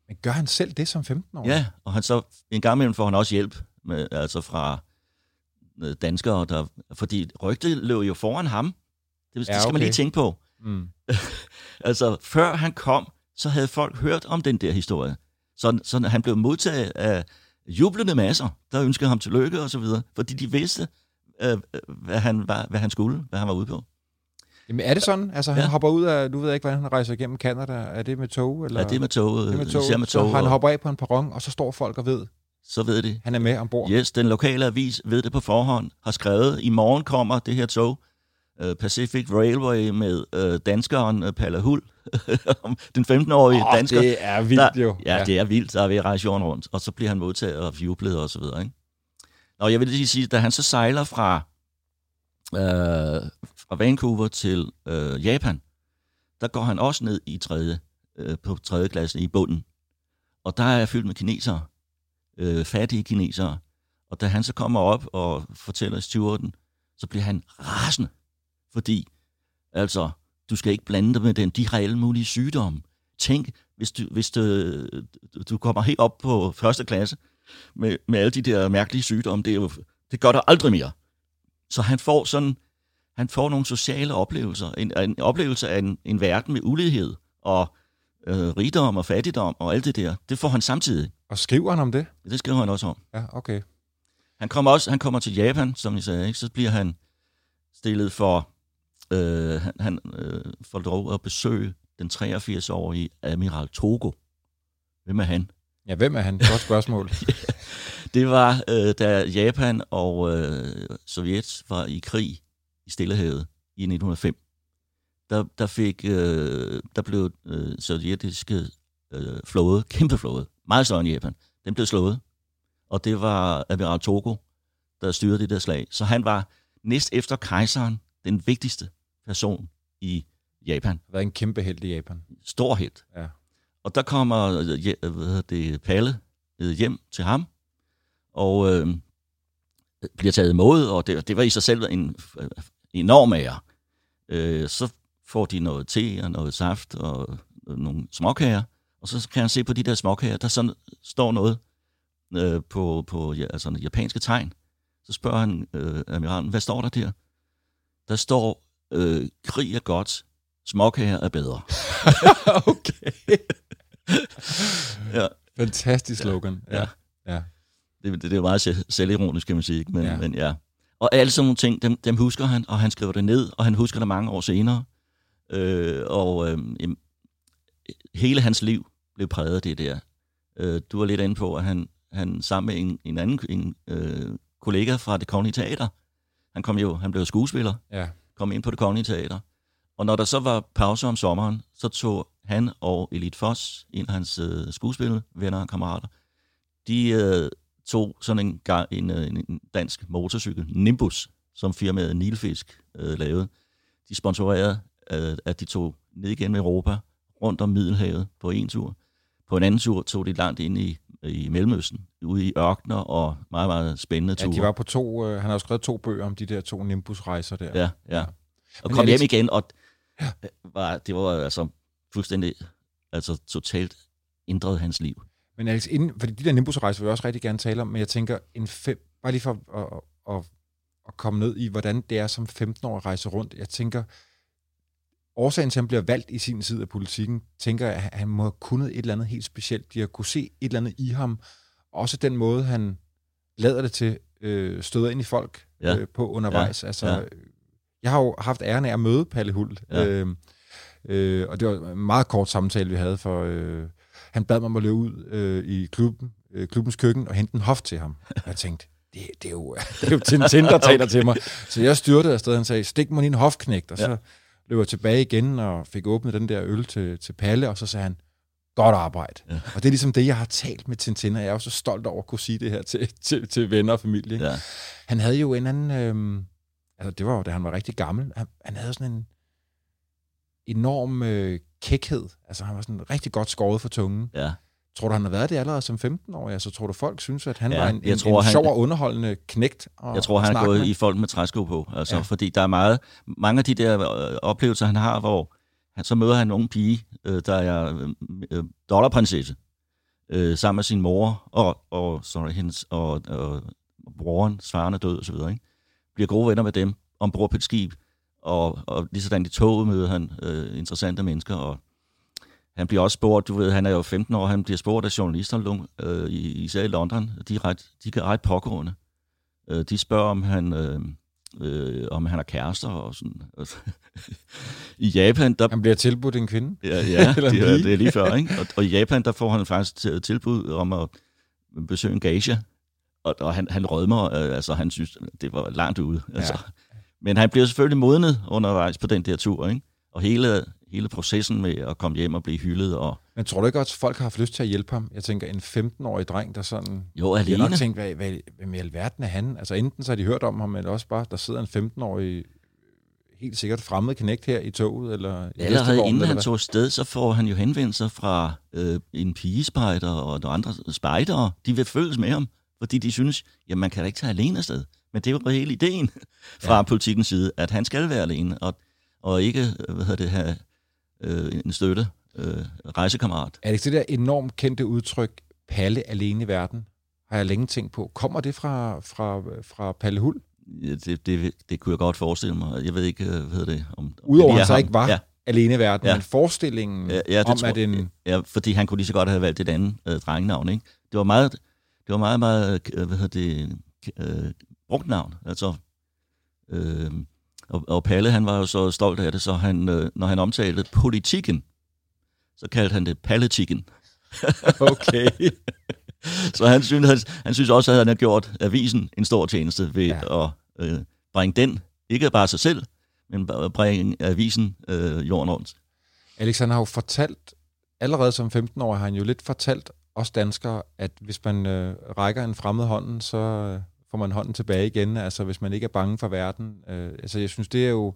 Men gør han selv det som femten-årig? Ja, og han så, en gang imellem får han også hjælp med, altså fra... danskere, der, fordi rygtet løb jo foran ham. Det, ja, det skal okay. man lige tænke på. Mm. Altså, før han kom, så havde folk hørt om den der historie. Så, så han blev modtaget af jublende masser, der ønskede ham tillykke og så videre, fordi de vidste, øh, hvad, han var, hvad han skulle, hvad han var ude på. Jamen er det sådan? Altså, han ja. hopper ud af, du ved ikke, hvordan han rejser igennem Canada. Er det med tog? Eller? Ja, det er med toget. Det er med toget. Især med toget. Så han hopper af på en perron, og så står folk og ved, så ved de. Han er med ombord. Yes, den lokale avis ved det på forhånd, har skrevet, i morgen kommer det her tog, Pacific Railway med øh, danskeren Palle Huld, den femten-årige oh, dansker. Det er vildt der, jo. Ja, ja, det er vildt, der er ved at rejse jorden rundt, og så bliver han modtaget og jublet og så videre, ikke? Nå, jeg vil lige sige, da han så sejler fra, øh, fra Vancouver til øh, Japan, der går han også ned i tredje, øh, på tredje klasse i bunden, og der er jeg fyldt med kinesere. Øh, fattige kinesere. Og da han så kommer op og fortæller stewarden, så bliver han rasende. Fordi, altså, du skal ikke blande dig med dem. De har alle mulige sygdomme. Tænk, hvis du, hvis du, du kommer helt op på første klasse med, med alle de der mærkelige sygdomme, det, er jo, det gør der aldrig mere. Så han får sådan, han får nogle sociale oplevelser. En, en oplevelse af en, en verden med ulighed og Øh, rigdom og fattigdom og alt det der, det får han samtidig. Og skriver han om det? Ja, det skriver han også om. Ja, okay. Han kommer også, han kommer til Japan, som I sagde, ikke? Så bliver han stillet for, øh, han, han øh, får lov at besøge den treogfirs-årige Admiral Togo. Hvem er han? Ja, hvem er han? Godt spørgsmål. Ja, det var, øh, da Japan og øh, Sovjet var i krig i Stillehavet i nitten nul fem. Der, der, fik, øh, der blev øh, sovjetiske øh, flåde, kæmpe flåde, meget større end Japan, den blev slået. Og det var Admiral Togo, der styrede det der slag. Så han var næst efter kejseren den vigtigste person i Japan. Det var en kæmpe helt i Japan. Stor helt. Ja. Og der kommer ja, hvad det, Palle hjem til ham, og øh, bliver taget imod, og det, det var i sig selv en, en enorm ære. Øh, så får de noget te og noget saft og nogle småkager, og så kan han se på de der småkager, der sådan står noget øh, på, på ja, altså, japanske tegn. Så spørger han øh, admiralen, hvad står der der? Der står, øh, krig er godt, småkager er bedre. Okay. Ja. Fantastisk slogan. Ja. Ja. Ja. Det, det, det er meget selvironisk, kan man sige, ikke? Men ja. Men, ja. Og alle sådan nogle ting, dem, dem husker han, og han skriver det ned, og han husker det mange år senere. Øh, og øh, hele hans liv blev præget af det der. Øh, du var lidt inde på, at han, han sammen med en, en anden en, øh, kollega fra Det Kongelige Teater, han kom jo, han blev skuespiller, ja. Kom ind på Det Kongelige Teater. Og når der så var pause om sommeren, så tog han og Elith Foss, en af hans øh, skuespillervenner og kammerater, de øh, tog sådan en, en, en dansk motorcykel, Nimbus, som firmaet Nilfisk øh, lavede. De sponsorerede, at de tog ned igennem Europa, rundt om Middelhavet på en tur. På en anden tur tog de langt ind i, i Mellemøsten, ude i ørkener og meget, meget spændende ture. Ja, de var på to, øh, han har jo skrevet to bøger om de der to Nimbus-rejser der. Ja, ja. Og men kom hjem igen, og ja. var, det var altså fuldstændig, altså totalt ændret hans liv. Men Alex, inden, fordi de der Nimbus-rejser vil jeg også rigtig gerne tale om, men jeg tænker, en fem, bare lige for at, at, at komme ned i, hvordan det er som femten-årig at rejse rundt. Jeg tænker, årsagen til, han bliver valgt i sin side af Politiken, tænker jeg, at han må have kunnet et eller andet helt specielt. De har kunne se et eller andet i ham. Også den måde, han lader det til, øh, støder ind i folk ja. øh, på undervejs. Ja. Altså, ja. Jeg har jo haft æren af at møde Palle Huld. Ja. Øh, øh, og det var en meget kort samtale, vi havde, for øh, han bad mig om at løbe ud øh, i klubben, øh, klubbens køkken og hente en hof til ham. Og jeg tænkte, det, det, er, jo, det er jo Tintin, der taler til mig. Så jeg styrtede afsted, han sagde, stik mig lige en hofknægt, og så... Ja. Løber tilbage igen og fik åbnet den der øl til, til Palle, og så sagde han, Godt arbejde. Ja. Og det er ligesom det, jeg har talt med Tintin, og jeg er jo så stolt over at kunne sige det her til, til, til venner og familie. Ja. Han havde jo en anden... Øh, altså, det var jo, da han var rigtig gammel. Han, han havde sådan en enorm øh, kækhed. Altså, han var sådan rigtig godt skåret for tungen. Ja. Tror du, han har været det allerede som femten år? Altså, tror du, folk synes, at han ja, var en, en, tror, en han, sjov og underholdende knægt? Og, jeg tror, han er gået med. I folk med træsko på. Altså, ja. Fordi der er meget... Mange af de der oplevelser, han har, hvor... Så møder han en ung pige, der er dollarprinsesse, sammen med sin mor, og, og, sorry, hendes, og, og broren, svaren er død, og så videre, ikke? Bliver gode venner med dem, ombord på et skib, og, og lige sådan i toget møder han øh, interessante mennesker, og han bliver også spurgt, du ved, han er jo femten år, han bliver spurgt af journalister, øh, især i London, de er ret, de er ret pågående. De spørger, om han... Øh, Øh, om han har kærester og sådan. I Japan, der... Han bliver tilbudt en kvinde? Ja, ja det, er, det er lige før, ikke? Og, og i Japan, der får han faktisk tilbud om at besøge en geisha, og, og han, han rødmer, øh, altså han synes, det var langt ude. Altså. Ja. Men han bliver selvfølgelig modnet undervejs på den der tur, ikke? Og hele, hele processen med at komme hjem og blive hyldet og... Men tror du ikke også, at folk har haft lyst til at hjælpe ham? Jeg tænker, en femten-årig dreng, der sådan... Jo, alene. Jeg har nok tænkt, hvad, hvad, hvad i alverden er han? Altså enten så har de hørt om ham, eller også bare, der sidder en femten-årig helt sikkert fremmed knægt her i toget, eller... Allerede inden han tog afsted, så får han jo henvendelser fra øh, en pigespejder og nogle andre spejdere. De vil følges med ham, fordi de synes, jamen man kan da ikke tage alene afsted. Men det var hele ideen fra ja. Politikens side, at han skal være alene, og, og ikke, hvad hedder det her, øh, en støtte. Øh, rejsekammerat. Er det det der enormt kendte udtryk, Palle alene i verden? Har jeg længe tænkt på. Kommer det fra, fra, fra Palle Huld? Ja, det, det, det kunne jeg godt forestille mig. Jeg ved ikke, hvad det om. Udover han så ham. Ikke var ja. Alene i verden, ja. Men forestillingen ja, ja, om, tror, at en... Ja, fordi han kunne lige så godt have valgt et andet øh, drengenavn, ikke? Det var meget, det var meget, meget øh, hvad hedder det, øh, brugt navn. Altså... Øh, og, og Palle, han var jo så stolt af det, så han, øh, når han omtalte Politiken, så kaldte han det Politiken. Okay. Så han synes, han synes også, at han har gjort avisen en stor tjeneste ved ja. At øh, bringe den, ikke bare sig selv, men at bringe avisen øh, jorden rundt. Alex, han har jo fortalt, allerede som femten år har han jo lidt fortalt os danskere, at hvis man øh, rækker en fremmed hånden, så øh, får man hånden tilbage igen, altså hvis man ikke er bange for verden. Øh, altså jeg synes, det er jo... et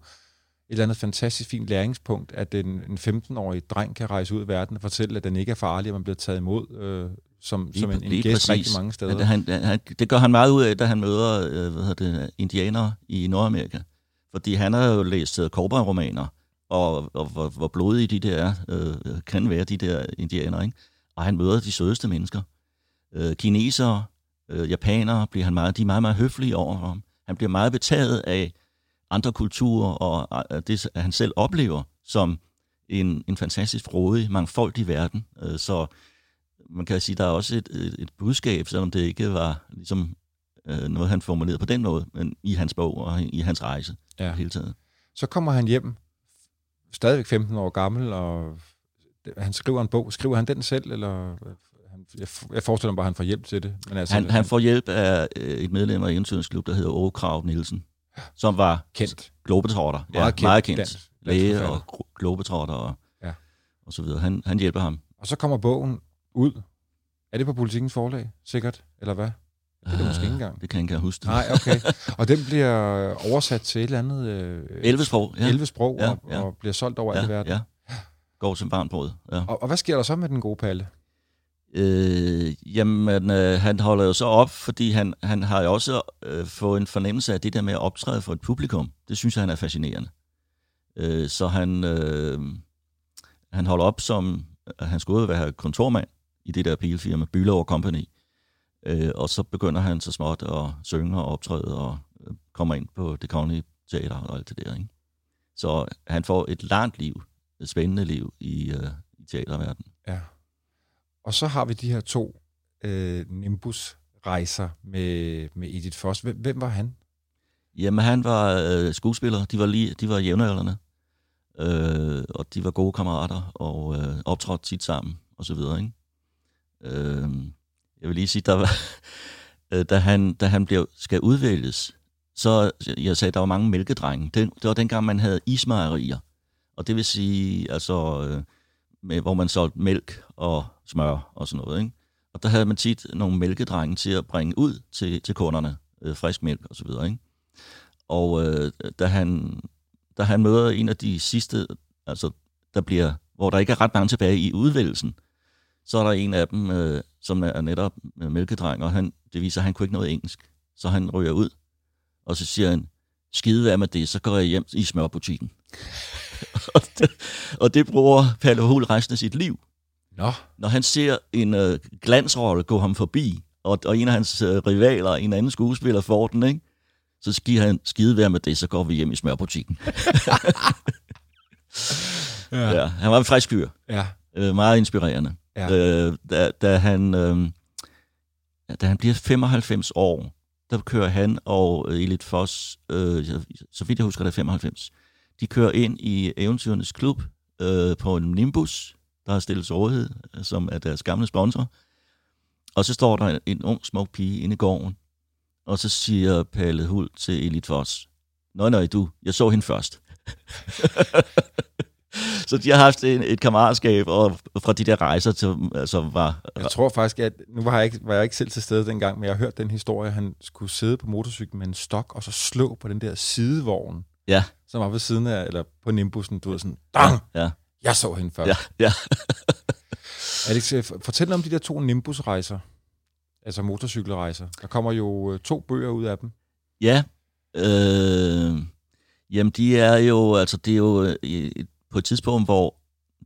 eller andet fantastisk fint læringspunkt, at en, en femten-årig dreng kan rejse ud i verden og fortælle, at den ikke er farlig, og man bliver taget imod øh, som, lige, som en, en gæst præcis. Rigtig mange steder. Ja, han, han, det gør han meget ud af, da han møder øh, hvad hedder det, indianere i Nordamerika. Fordi han har jo læst cowboy-romaner, og, og hvor, hvor blodige de der er, øh, kan være de der indianere, ikke? Og han møder de sødeste mennesker. Øh, kinesere, øh, japanere, bliver han meget, de er meget, meget høflige over ham. Han bliver meget betaget af andre kulturer, og det, han selv oplever som en, en fantastisk rådig, mangfoldig verden. Så man kan sige, der er også et, et budskab, selvom det ikke var ligesom, noget, han formulerede på den måde, men i hans bog og i hans rejse ja. Hele tiden. Så kommer han hjem, stadigvæk femten år gammel, og han skriver en bog. Skriver han den selv, eller... Jeg forestiller mig bare, at han får hjælp til det. Men altså, han, han får hjælp af et medlem af Eventyrernes Klub, der hedder Åge Krav Nielsen. Som var kendt. Globetrotter. Ja, meget kendt. Meget kendt. Dans, læge og globetrotter og, ja. Og så videre. Han, han hjælper ham. Og så kommer bogen ud. Er det på Politikens forlag, sikkert? Eller hvad? Det er det måske ikke engang. Det kan jeg ikke huske. Nej, okay. Og den bliver oversat til et eller andet... Øh, Elvesprog. Ja. Elvesprog, ja, ja. Og, og bliver solgt over ja, alt i verden. Ja. Går som barnbrød. Ja. Og, og hvad sker der så med den gode Palle? Øh, jamen, øh, han holder jo så op, fordi han, han har jo også øh, fået en fornemmelse af det der med at optræde for et publikum. Det synes jeg, han er fascinerende. Øh, så han, øh, han holder op som, han skulle være kontormand i det der pilfirma, Bülow and Company. Øh, og så begynder han så småt at synge og optræde og øh, kommer ind på Det Kongelige Teater og alt det der, ikke? Så han får et langt liv, et spændende liv i, øh, i teaterverdenen. Ja. Og så har vi de her to øh, Nimbus-rejser med, med Elith Foss. Hvem, hvem var han? Jamen, han var øh, skuespiller. De var, lige, de var jævnaldrende, øh, og de var gode kammerater, og øh, optrådte tit sammen, og så videre, ikke? Øh, jeg vil lige sige, der var, da han, da han blev, skal udvælges, så jeg sagde, der var mange mælkedrenge. Det, det var dengang, man havde ismejerier. Og det vil sige, altså... Øh, med, hvor man solgte mælk og smør og sådan noget, ikke? Og der havde man tit nogle mælkedrenge til at bringe ud til, til kunderne, øh, frisk mælk og så videre, ikke? Og øh, da, han, da han møder en af de sidste, altså der bliver, hvor der ikke er ret mange tilbage i udvælgelsen, så er der en af dem, øh, som er netop mælkedreng, og han, det viser, at han kunne ikke noget engelsk. Så han ryger ud, og så siger han, skide af med det, så går jeg hjem i smørbutikken. og, det, og det bruger Palle Huld resten af sit liv. Nå. Når han ser en øh, glansrolle gå ham forbi, og, og en af hans øh, rivaler, en anden skuespiller får den, ikke? Så skider han skide være med det, så går vi hjem i smørbutikken. ja. Ja, han var en frisk fyr. Ja. Øh, meget inspirerende. Ja. Øh, da, da, han, øh, da han bliver femoghalvfems år, der kører han og Elith Foss, øh, så vidt jeg husker, der er femoghalvfems, de kører ind i Eventyrernes Klub øh, på en Nimbus, der er stillet til rådighed, som er deres gamle sponsor. Og så står der en ung, smuk pige inde i gården, og så siger Palle Huld til Elith Foss, nøj, nøj, du, jeg så hende først. Så de har haft en, et kammeratskab, og fra de der rejser til, altså var... Jeg tror faktisk, at nu var jeg, ikke, var jeg ikke selv til stede dengang, men jeg har hørt den historie, at han skulle sidde på motorcyklen med en stok, og så slå på den der sidevogn, ja, som var ved siden af, eller på Nimbussen, du ved sådan, dang, ja, jeg så hende først. Ja, ja. Alex, fortæl om de der to Nimbus-rejser, altså motorcykelrejser. Der kommer jo to bøger ud af dem. Ja, øh, jamen de er jo, altså det er jo... Et, på et tidspunkt, hvor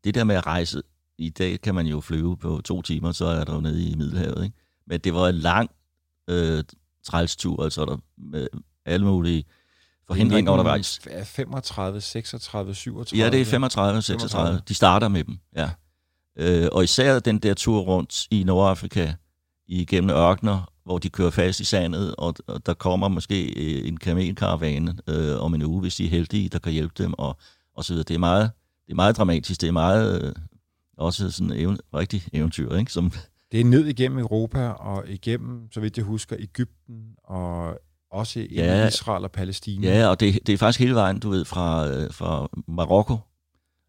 det der med at rejse, i dag kan man jo flyve på to timer, så er der jo nede i Middelhavet, ikke? Men det var en lang øh, trælstur, altså der med alle mulige forhindringer undervejs. femogtredive, seksogtredive, syvogtredive Ja, det er femogtredive, seksogtredive De starter med dem, ja. Øh, og især den der tur rundt i Nordafrika, igennem ørkener, hvor de kører fast i sandet, og, og der kommer måske en kamelkaravane øh, om en uge, hvis de er heldige, der kan hjælpe dem, og og så videre. Det er meget, det er meget dramatisk. Det er meget øh, også sådan even, rigtig eventyr, ikke? Som det er ned igennem Europa og igennem, så vidt jeg husker, Egypten og også ja, Israel og Palæstina. Ja, og det, det er faktisk hele vejen, du ved, fra øh, fra Marokko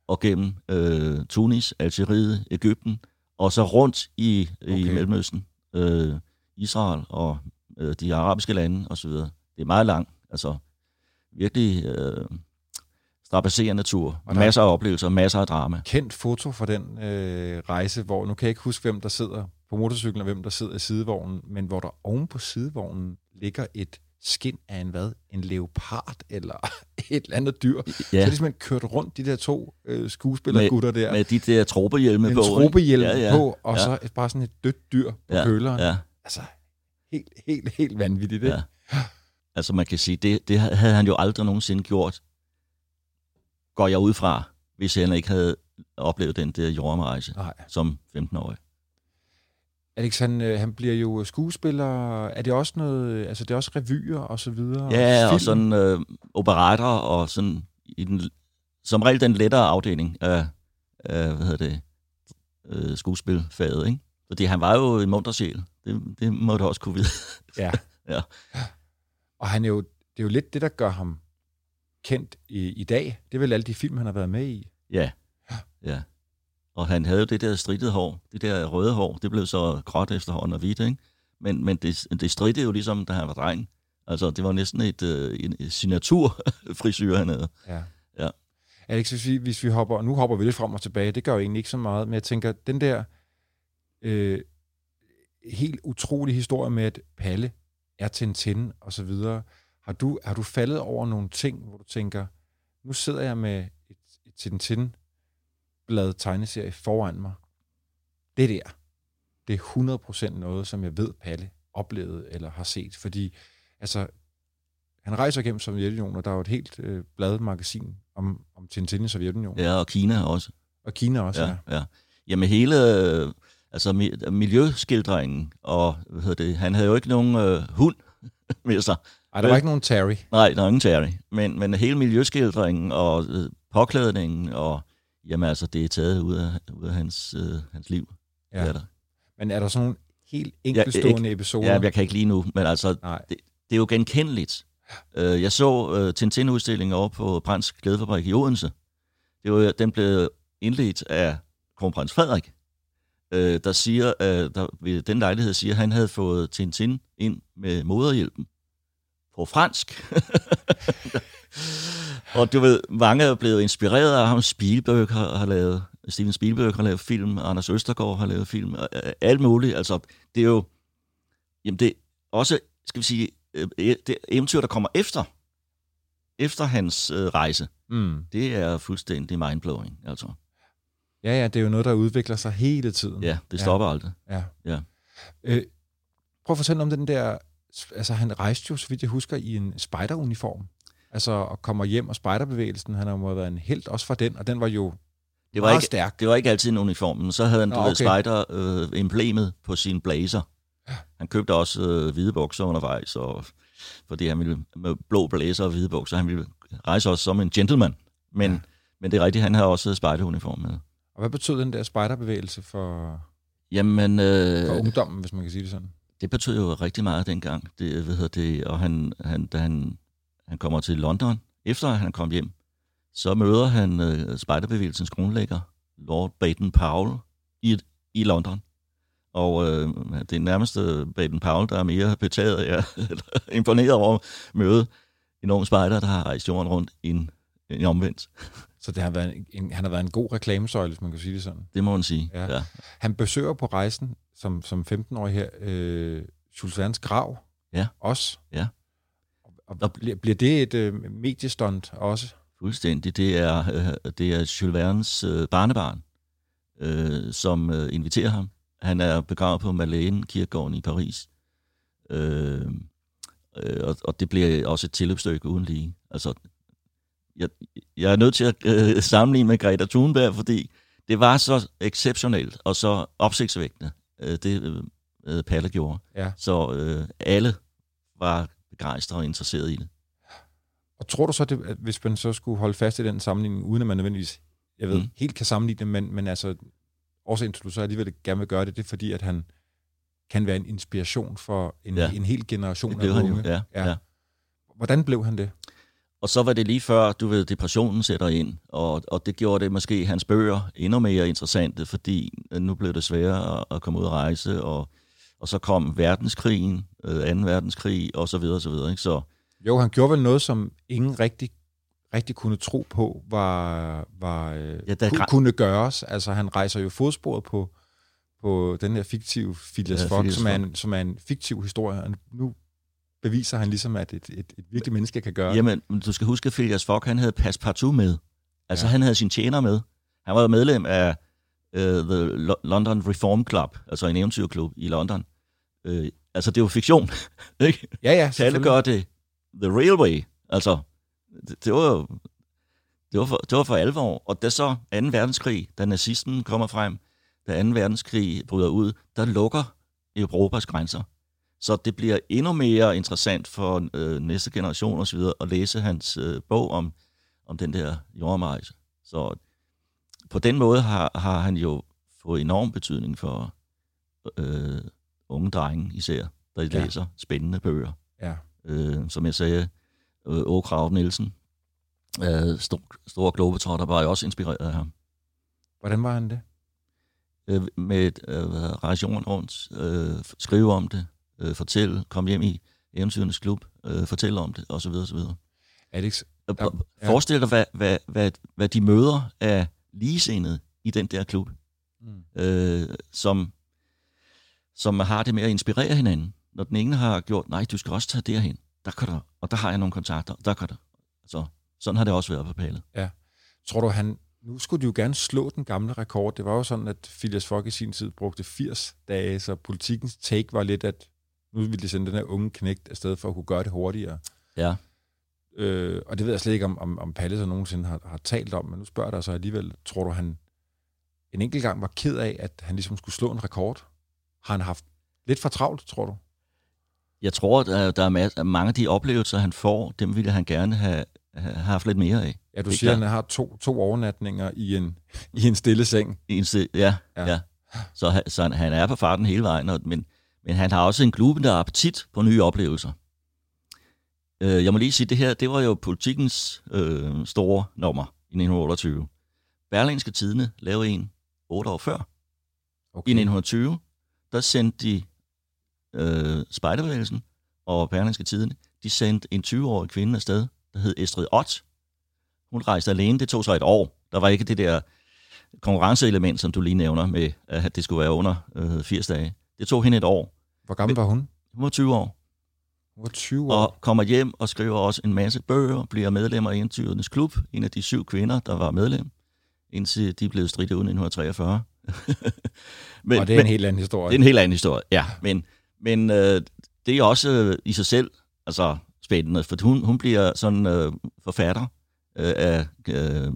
og gennem øh, Tunis, Algeriet, Egypten og så rundt i okay. i Mellemøsten, øh, Israel og øh, de arabiske lande og så videre. Det er meget langt, altså virkelig. Øh, Strapasserende tur. Masser af oplevelser, masser af drama. Kendt foto fra den øh, rejse, hvor nu kan jeg ikke huske, hvem der sidder på motorcyklen og hvem der sidder i sidevognen, men hvor der oven på sidevognen ligger et skind af en hvad? En leopard eller et eller andet dyr. Ja. Så det er simpelthen kørt rundt de der to øh, skuespillergutter der. Med de der tropehjelme på. En tropehjelme ja, ja. på, og ja. så bare sådan et dødt dyr på ja. køleren. Ja. Altså, helt, helt, helt vanvittigt det. Ja. Altså man kan sige, det, det havde han jo aldrig nogensinde gjort, går jeg ud fra, hvis jeg ikke havde oplevet den der jordomrejse som femten-årig. Alex, han, han bliver jo skuespiller. Er det også noget, altså det er også revyer og så videre? Ja, og, og sådan øh, operetter og sådan i den som regel den lettere afdeling af, af hvad hedder det, øh, skuespilfaget, ikke? Fordi han var jo en munter sjæl. Det, det må du også kunne vide. Ja. ja. Og han er jo det er jo lidt det der gør ham kendt i, i dag. Det er vel alle de film, han har været med i. Ja, ja. Og han havde jo det der strittede hår, det der røde hår, det blev så gråt efterhånden og hvidt, ikke? Men, men det, det strittede jo ligesom, da han var dreng. Altså, det var næsten et, en, en signaturfrisyr hernede. Ja. ja. Alex, hvis vi, hvis vi hopper, nu hopper vi lidt frem og tilbage, det gør jo egentlig ikke så meget, men jeg tænker, den der øh, helt utrolig historie med, at Palle er Tintin og så videre. Har du, har du faldet over nogle ting, hvor du tænker, nu sidder jeg med et, et Tintin-blad tegneserie foran mig. Det der, det er hundrede procent noget, som jeg ved, Palle oplevede eller har set. Fordi altså, han rejser gennem Sovjetunionen, og der er jo et helt øh, bladmagasin om, om Tintin i Sovjetunionen. Ja, og Kina også. Og Kina også, ja. ja. ja. Jamen hele øh, altså, mi- miljøskildringen, og hvad hedder det, han havde jo ikke nogen øh, hund med sig. Nej, der var ikke nogen Terry. Nej, der var ingen Terry. Men, men hele miljøskildringen og øh, påklædningen, og jamen altså, det er taget ud af, ud af hans, øh, hans liv. Ja. Det er der. Men er der sådan nogle helt enkeltstående ja, episoder? Ja, jeg kan ikke lige nu, men altså, det, det er jo genkendeligt. Uh, jeg så uh, Tintin-udstillingen over på Brands Glædefabrik i Odense. Det var, den blev indledt af kronprins Frederik, øh, der siger, øh, der ved den lejlighed siger, at han havde fået Tintin ind med moderhjælpen på fransk. Og du ved, mange er blevet inspireret af ham. Spielberg har, har lavet, Steven Spielberg har lavet film, Anders Østergaard har lavet film, alt muligt. Altså, det er jo, jamen det er også, skal vi sige, det eventyr, der kommer efter, efter hans øh, rejse, mm. det er fuldstændig mindblowing, altså. Ja, ja, det er jo noget, der udvikler sig hele tiden. Ja, det stopper ja. aldrig. Ja. Ja. Øh, prøv at fortælle om den der, altså han rejste jo, så vidt jeg husker, i en spejderuniform. Altså, og kommer hjem, og spejderbevægelsen, han har jo været en helt også for den, og den var jo det var meget ikke, stærk. Det var ikke altid en uniform, men så havde han, Nå, du okay. ved, spejderemblemet på sin blazer. Ja. Han købte også øh, hvide bukser undervejs, og, fordi han ville med blå blazer og hvide bukser, han ville rejse også som en gentleman. Men, ja. men det er rigtigt, han havde også spejderuniform med. Og hvad betød den der spejderbevægelse for, Jamen, øh, for ungdommen, hvis man kan sige det sådan? Det betød jo rigtig meget dengang, det, ved det, og han, han, da han, han kommer til London, efter han kom hjem, så møder han øh, spejderbevægelsens grundlægger, Lord Baden-Powell, i, i London. Og øh, det er nærmest Baden-Powell, der er mere betaget af, imponeret over at møde enorme spejdere, der har rejst jorden rundt en omvendt. Så det har været en, han har været en god reklamesøjle, hvis man kan sige det sådan. Det må man sige, ja. Ja. Han besøger på rejsen, som, som femten-årig her, øh, Jules Vernes grav ja. også. Ja. Og, og bliver, bliver det et øh, mediestunt også? Fuldstændig. Det er, øh, det er Jules Vernes øh, barnebarn, øh, som øh, inviterer ham. Han er begravet på Madeleine-kirkegården i Paris. Øh, øh, og, og det bliver også et tilløbsstykke uden lige. Altså, jeg, jeg er nødt til at øh, sammenligne med Greta Thunberg, fordi det var så exceptionelt og så opsigtsvækkende, øh, det øh, Palle gjorde. Ja. Så øh, alle var begejstrede og interesserede i det. Og tror du så, det, at hvis man så skulle holde fast i den sammenligning, uden at man nødvendigvis jeg ved, mm. helt kan sammenligne det, men, men altså... også indtil du så alligevel gerne vil gøre det, det er fordi, at han kan være en inspiration for en, ja. en hel generation af unge. Ja, ja. Ja. Hvordan blev han det? Og så var det lige før, du ved, depressionen sætter ind, og, og det gjorde det måske hans bøger endnu mere interessante, fordi nu blev det sværere at komme ud og rejse, og, og så kom verdenskrigen, anden verdenskrig, og så videre, og så videre. Ikke? Så... Jo, han gjorde vel noget, som ingen rigtig rigtig kunne tro på, var, var ja, der kunne, kunne gøres. Altså, han rejser jo fodsporet på, på den her fiktive Phileas Fogg, ja, som, er en, som er en fiktiv historie, og nu beviser han ligesom, at et, et, et virkelig menneske kan gøre. Jamen, du skal huske, at Phileas Fogg, han havde passepartout med. Altså, ja. han havde sin tjener med. Han var medlem af uh, The London Reform Club, altså en eventyrklub i London. Uh, altså, det var fiktion, ikke? Ja, ja, selvfølgelig. Talle gør det The Railway, altså... Det, det, var, det, var for, det var for alvor. Og da så anden verdenskrig, da nazisten kommer frem, da anden verdenskrig bryder ud, der lukker Europas grænser. Så det bliver endnu mere interessant for øh, næste generation og så videre at læse hans øh, bog om, om den der jordomrejse. Så på den måde har, har han jo fået enorm betydning for øh, unge drenge især, der ja. læser spændende bøger. Ja. Øh, som jeg sagde, Åge Krav Nielsen, øh, stor, store globetrotter, var jo også inspireret af ham. Hvordan var han det? Øh, med øh, rejsjonen rundt, øh, skrive om det, øh, fortælle, komme hjem i Eventyrernes Klub, øh, fortælle om det, osv. osv. Alex? Der, ja. Forestil dig, hvad, hvad, hvad, hvad de møder af ligesindede i den der klub, mm. øh, som, som har det med at inspirere hinanden. Når den ene har gjort, nej, du skal også tage derhen. Der kan der, og der har jeg nogle kontakter, der kan der. Så sådan har det også været på Palle. Ja. Tror du, han... Nu skulle de jo gerne slå den gamle rekord. Det var jo sådan, at Phileas Fogg i sin tid brugte firs dage, så Politikens take var lidt, at nu ville de sende den her unge knægt afsted for at kunne gøre det hurtigere. Ja. Øh, og det ved jeg slet ikke, om, om, om Palle så nogensinde har, har talt om, men nu spørger der så alligevel, tror du, han en enkelt gang var ked af, at han ligesom skulle slå en rekord? Har han haft lidt for travlt, tror du? Jeg tror, at der er mange af de oplevelser, han får, dem ville han gerne have, have haft lidt mere af. Ja, du siger, at han har to, to overnatninger i en, i en stille seng. I en stille, ja, ja, ja. Så, så han, han er på farten hele vejen, og, men, men han har også en glubende appetit på nye oplevelser. Øh, jeg må lige sige, det her, det var jo Politikens øh, store nummer i nitten otteogtyve. Berlingske Tidende lavede en otte år før, okay. i nitten tyve, der sendte de øh, spejderbevægelsen og Berlingske Tidende, de sendte en tyve-årig kvinde afsted, der hed Estrid Ott. Hun rejste alene, det tog så et år. Der var ikke det der konkurrenceelement, som du lige nævner, med at det skulle være under øh, firs dage. Det tog hende et år. Hvor gammel var hun? Hun var tyve år. tyve år. Og kommer hjem og skriver også en masse bøger, bliver medlemmer af Eventyrernes Klub, en af de syv kvinder, der var medlem, indtil de blev stridt uden nitten treogfyrre. men, og det er men, en helt anden historie. Det er en helt anden historie, ja. Men, men øh, det er også øh, i sig selv altså spændende, for hun, hun bliver sådan øh, forfatter øh, af øh,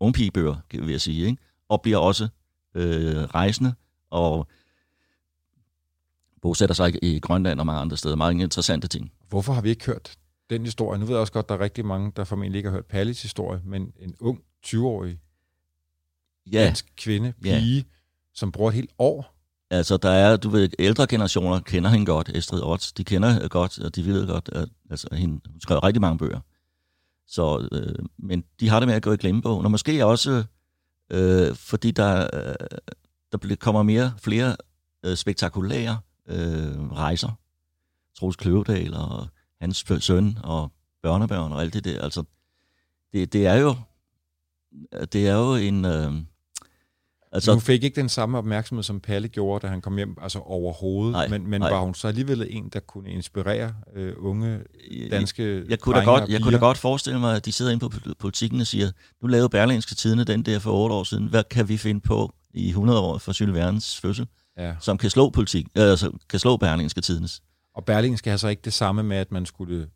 ungpigebøger, vil jeg sige, ikke? Og bliver også øh, rejsende og bosætter sig i Grønland og mange andre steder. Meget interessante ting. Hvorfor har vi ikke hørt den historie? Nu ved jeg også godt, at der er rigtig mange, der formentlig ikke har hørt Palles historie, men en ung, tyve-årig ja. dansk kvinde, pige, ja. som bruger et helt år. Altså, der er, du ved, ældre generationer kender hende godt, Estrid Ott. De kender godt, og de ved godt, at altså, hende skrev rigtig mange bøger. Så, øh, men de har det med at gå i glemmebogen. Og måske også, øh, fordi der, øh, der kommer mere, flere øh, spektakulære Øh, rejser. Troels Kløvedal og hans søn og børnebørn og alt det der. Altså, det, det er jo det er jo en... Øh, altså, hun fik ikke den samme opmærksomhed, som Palle gjorde, da han kom hjem, altså overhovedet, nej, men, men nej. var hun så alligevel en, der kunne inspirere øh, unge danske jeg, jeg kunne da godt, Jeg kunne da godt forestille mig, at de sidder inde på Politiken og siger, nu lavede Berlingske Tidende den der for otte år siden, hvad kan vi finde på i hundrede år for Jules Vernes fødsel? Ja. Som kan slå politik, øh, som kan slå Berlingske Tidendes. Og Berlingske har så ikke det samme med, at man skulle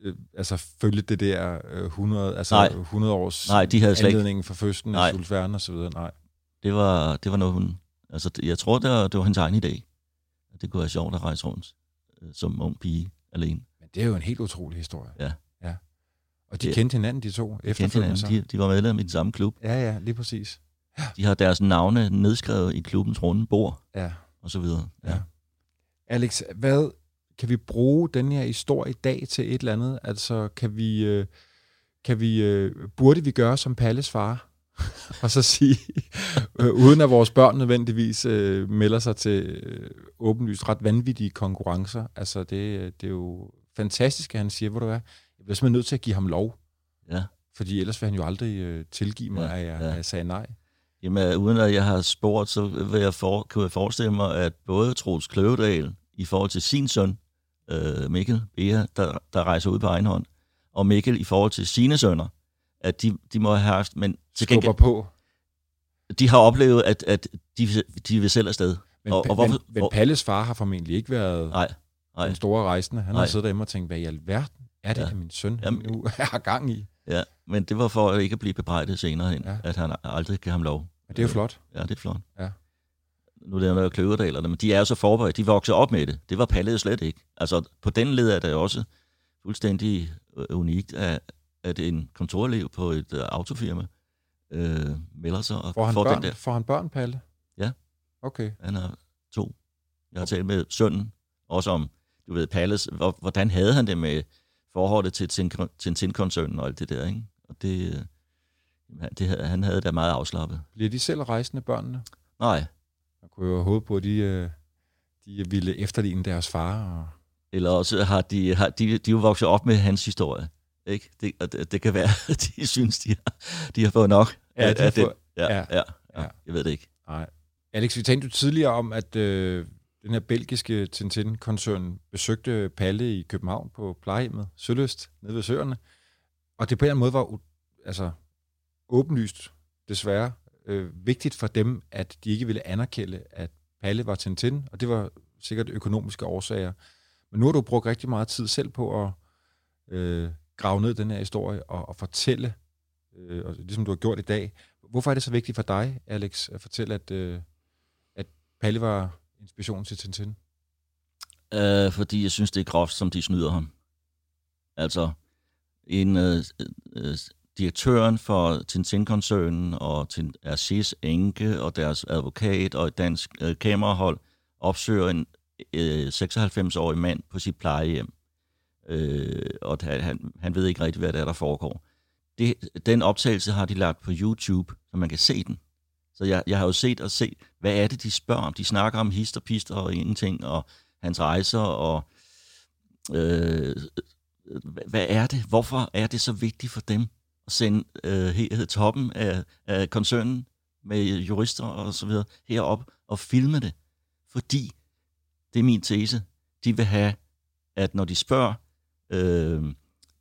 øh, altså følge det der øh, hundrede, altså nej. hundrede års nej, de havde anledningen for fødslen af Jules Verne og så videre. Nej. Det var det var noget hun. Altså jeg tror det var, det var hendes egen idé. Det kunne være sjovt at rejse rundt øh, som ung pige alene. Men det er jo en helt utrolig historie. Ja. Ja. Og de ja. kendte hinanden de to efterfølgende. De, de var medlem i den samme klub. Ja ja, lige præcis. De har deres navne nedskrevet i klubbens runde bord, ja. og så videre. Ja. Ja. Alex, hvad kan vi bruge den her historie i dag til et eller andet? Altså, kan vi, kan vi, burde vi gøre som Palles far? og så sige, øh, uden at vores børn nødvendigvis øh, melder sig til øh, åbenlyst ret vanvittige konkurrencer. Altså, det, det er jo fantastisk, at han siger, hvor du er. Jeg bliver simpelthen nødt til at give ham lov. Ja. Fordi ellers vil han jo aldrig øh, tilgive mig, ja, at, jeg, ja. at jeg sagde nej. Jamen, uden at jeg har spurgt, så vil jeg for, kunne jeg forestille mig, at både Troels Kløvedal i forhold til sin søn, øh, Mikkel, Bea, der, der rejser ud på egen hånd, og Mikkel i forhold til sine sønner, at de, de må have haft, men til gengæld, på. de har oplevet, at, at de, de vil selv afsted. Men, og, og hvorfor, men, men Palles far har formentlig ikke været nej, nej, den store rejsende. Han nej. har siddet derhjemme og tænkt, hvad i alverden er det, ja. min søn Jamen, nu har gang i? Ja, men det var for at ikke blive bebrejdet senere hen, ja. at han aldrig gav ham lov. Det er jo flot. Ja, det er flot. Ja. Nu er det jo Kløvedalerne, men de er jo så forberedt. De voksede op med det. Det var Palle slet ikke. Altså, på den led er det jo også fuldstændig unikt, at, at en kontorelev på et autofirma øh, melder sig. Og får, han får, børn, den der. får han børn, Palle? Ja. Okay. Han har to. Jeg har okay. talt med sønnen, også om, du ved, Palles, hvordan havde han det med forholdet til Tintin-koncernen og alt det der, ikke? Og det... Det, han havde da meget afslappet. Bliver de selv rejsende, børnene? Nej. Man kunne jo håbe på, at de, de ville efterligne deres far. Og... Eller også har de, har de, de jo vokset op med hans historie. Ikke? Det, det, det kan være, at de synes, de har, de har fået nok. Ja, de har fået... Ja, ja, ja, ja. ja, jeg ved det ikke. Nej. Alex, vi talte jo tidligere om, at øh, den her belgiske Tintin-koncern besøgte Palle i København på plejehjemmet Søløst, nede ved Søerne. Og det på en eller anden måde var... Altså, åbenlyst, desværre, øh, vigtigt for dem, at de ikke ville anerkende, at Palle var Tintin, og det var sikkert økonomiske årsager. Men nu har du brugt rigtig meget tid selv på at øh, grave ned den her historie og, og fortælle, øh, og ligesom du har gjort i dag. Hvorfor er det så vigtigt for dig, Alex, at fortælle, at, øh, at Palle var inspirationen til Tintin? Øh, fordi jeg synes, det er groft, som de snyder ham. Altså, en... Øh, øh, direktøren for Tintin-koncernen og Hergés enke og deres advokat og et dansk øh, kamerahold opsøger en øh, seksoghalvfems-årig mand på sit plejehjem. Øh, og han, han ved ikke rigtigt, hvad der, er, der foregår. Det, den optagelse har de lagt på YouTube, så man kan se den. Så jeg, jeg har jo set og set, hvad er det, de spørger om? De snakker om hist og pist og ingenting, og hans rejser, og øh, hvad er det? Hvorfor er det så vigtigt for dem at sende øh, toppen af, af koncernen med jurister og så videre herop og filme det? Fordi, det er min tese, de vil have, at når de spørger, øh,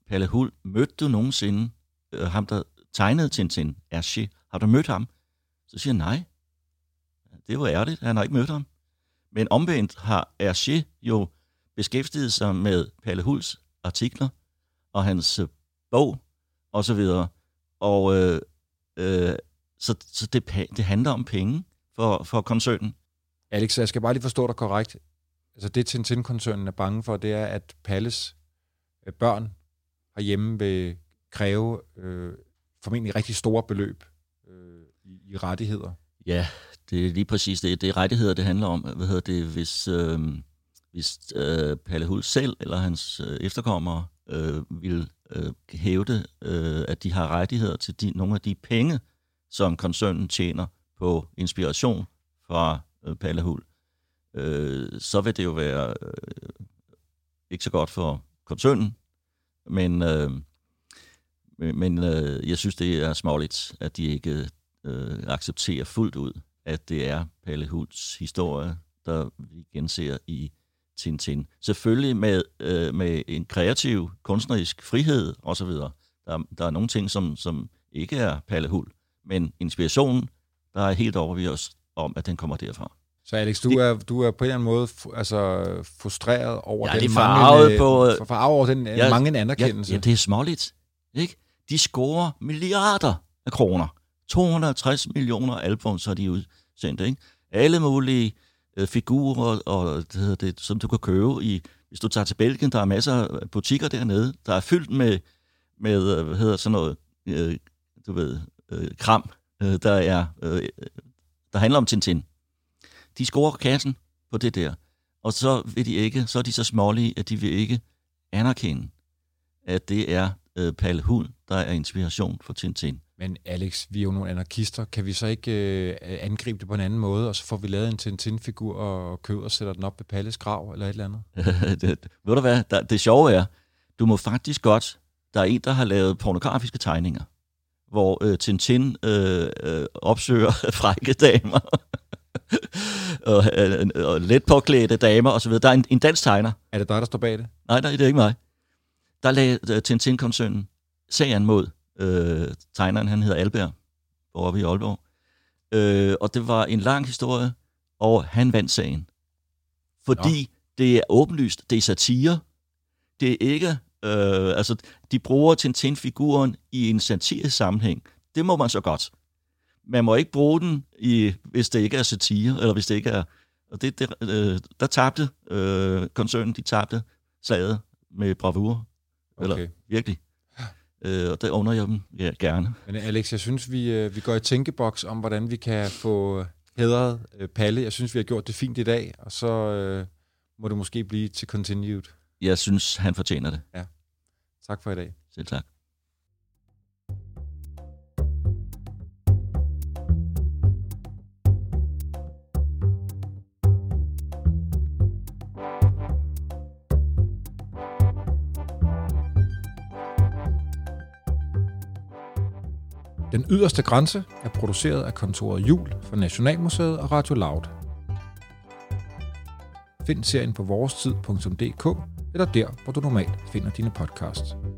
Palle Huld, mødte du nogensinde øh, ham, der tegnede Tintin, Hergé? Har du mødt ham? Så siger han, nej. Det var ærligt, han har ikke mødt ham. Men omvendt har Hergé jo beskæftiget sig med Palle Hulds artikler og hans bog og så videre. Og øh, øh, så, så det, det handler om penge for, for koncernen. Alex, jeg skal bare lige forstå dig korrekt. Altså det Tintin-koncernen er bange for, det er, at Palles børn herhjemme vil kræve øh, formentlig rigtig store beløb øh, i rettigheder. Ja, det er lige præcis det. Det er rettigheder, det handler om. Hvad hedder det, hvis, øh, hvis øh, Palle Huld selv eller hans øh, efterkommere øh, vil øh, hævde, øh, at de har rettigheder til de, nogle af de penge, som koncernen tjener på inspiration fra øh, Palle Huld, øh, så vil det jo være øh, ikke så godt for koncernen, men, øh, men øh, jeg synes, det er småligt, at de ikke øh, accepterer fuldt ud, at det er Palle Hulds historie, der vi genser i Tintin. Selvfølgelig med, øh, med en kreativ, kunstnerisk frihed osv. Der, der er nogle ting, som, som ikke er Palle Huld, men inspirationen, der er helt overbevist om, at den kommer derfra. Så Alex, du er, du er på en eller anden måde altså, frustreret over ja, den manglende, på, farvet over den ja, manglende anerkendelse. Ja, ja, det er småligt, ikke? De scorer milliarder af kroner. to hundrede og tres millioner albums har de udsendt, ikke? Alle mulige øh, figurer, og det, det, som du kan købe i... Hvis du tager til Belgien, der er masser af butikker dernede, der er fyldt med, med hvad hedder sådan noget, øh, du ved, øh, kram, øh, der, er, øh, der handler om Tintin. De scorer kassen på det der, og så vil de ikke, så er de så smålige, at de vil ikke anerkende, at det er øh, Palle Huld, der er inspiration for Tintin. Men Alex, vi er jo nogle anarkister, kan vi så ikke øh, angribe det på en anden måde, og så får vi lavet en Tintin-figur og køber og sætter den op ved Palles grav eller et eller andet? det, ved du hvad, der, det sjove er, du må faktisk godt, der er en, der har lavet pornografiske tegninger, hvor øh, Tintin øh, øh, opsøger frække damer, og, og, og let påklædte damer og så videre. Der er en, en dansk tegner. Er det dig, der står bag det? Nej, nej, det er ikke mig. Der lagde Tintin-koncernen sagen mod øh, tegneren, han hedder Albert, oppe i Aalborg. Øh, og det var en lang historie, og han vandt sagen. Fordi ja. Det er åbenlyst, det er satire. Det er ikke... Øh, altså, de bruger Tintin-figuren i en satirisk sammenhæng. Det må man så godt. Man må ikke bruge den, i, hvis det ikke er satire, eller hvis det ikke er... Og det, det, øh, der tabte øh, koncernen, de tabte slaget med bravur. Eller okay. Virkelig. Øh, og det under jeg dem ja, gerne. Men Alex, jeg synes, vi, vi går i tænkeboks om, hvordan vi kan få hædret øh, Palle. Jeg synes, vi har gjort det fint i dag, og så øh, må det måske blive til continued. Jeg synes, han fortjener det. Ja. Tak for i dag. Selv tak. Den yderste grænse er produceret af kontoret Jul for Nationalmuseet og Radio Loud. Find serien på vores tid punktum d k eller der, hvor du normalt finder dine podcasts.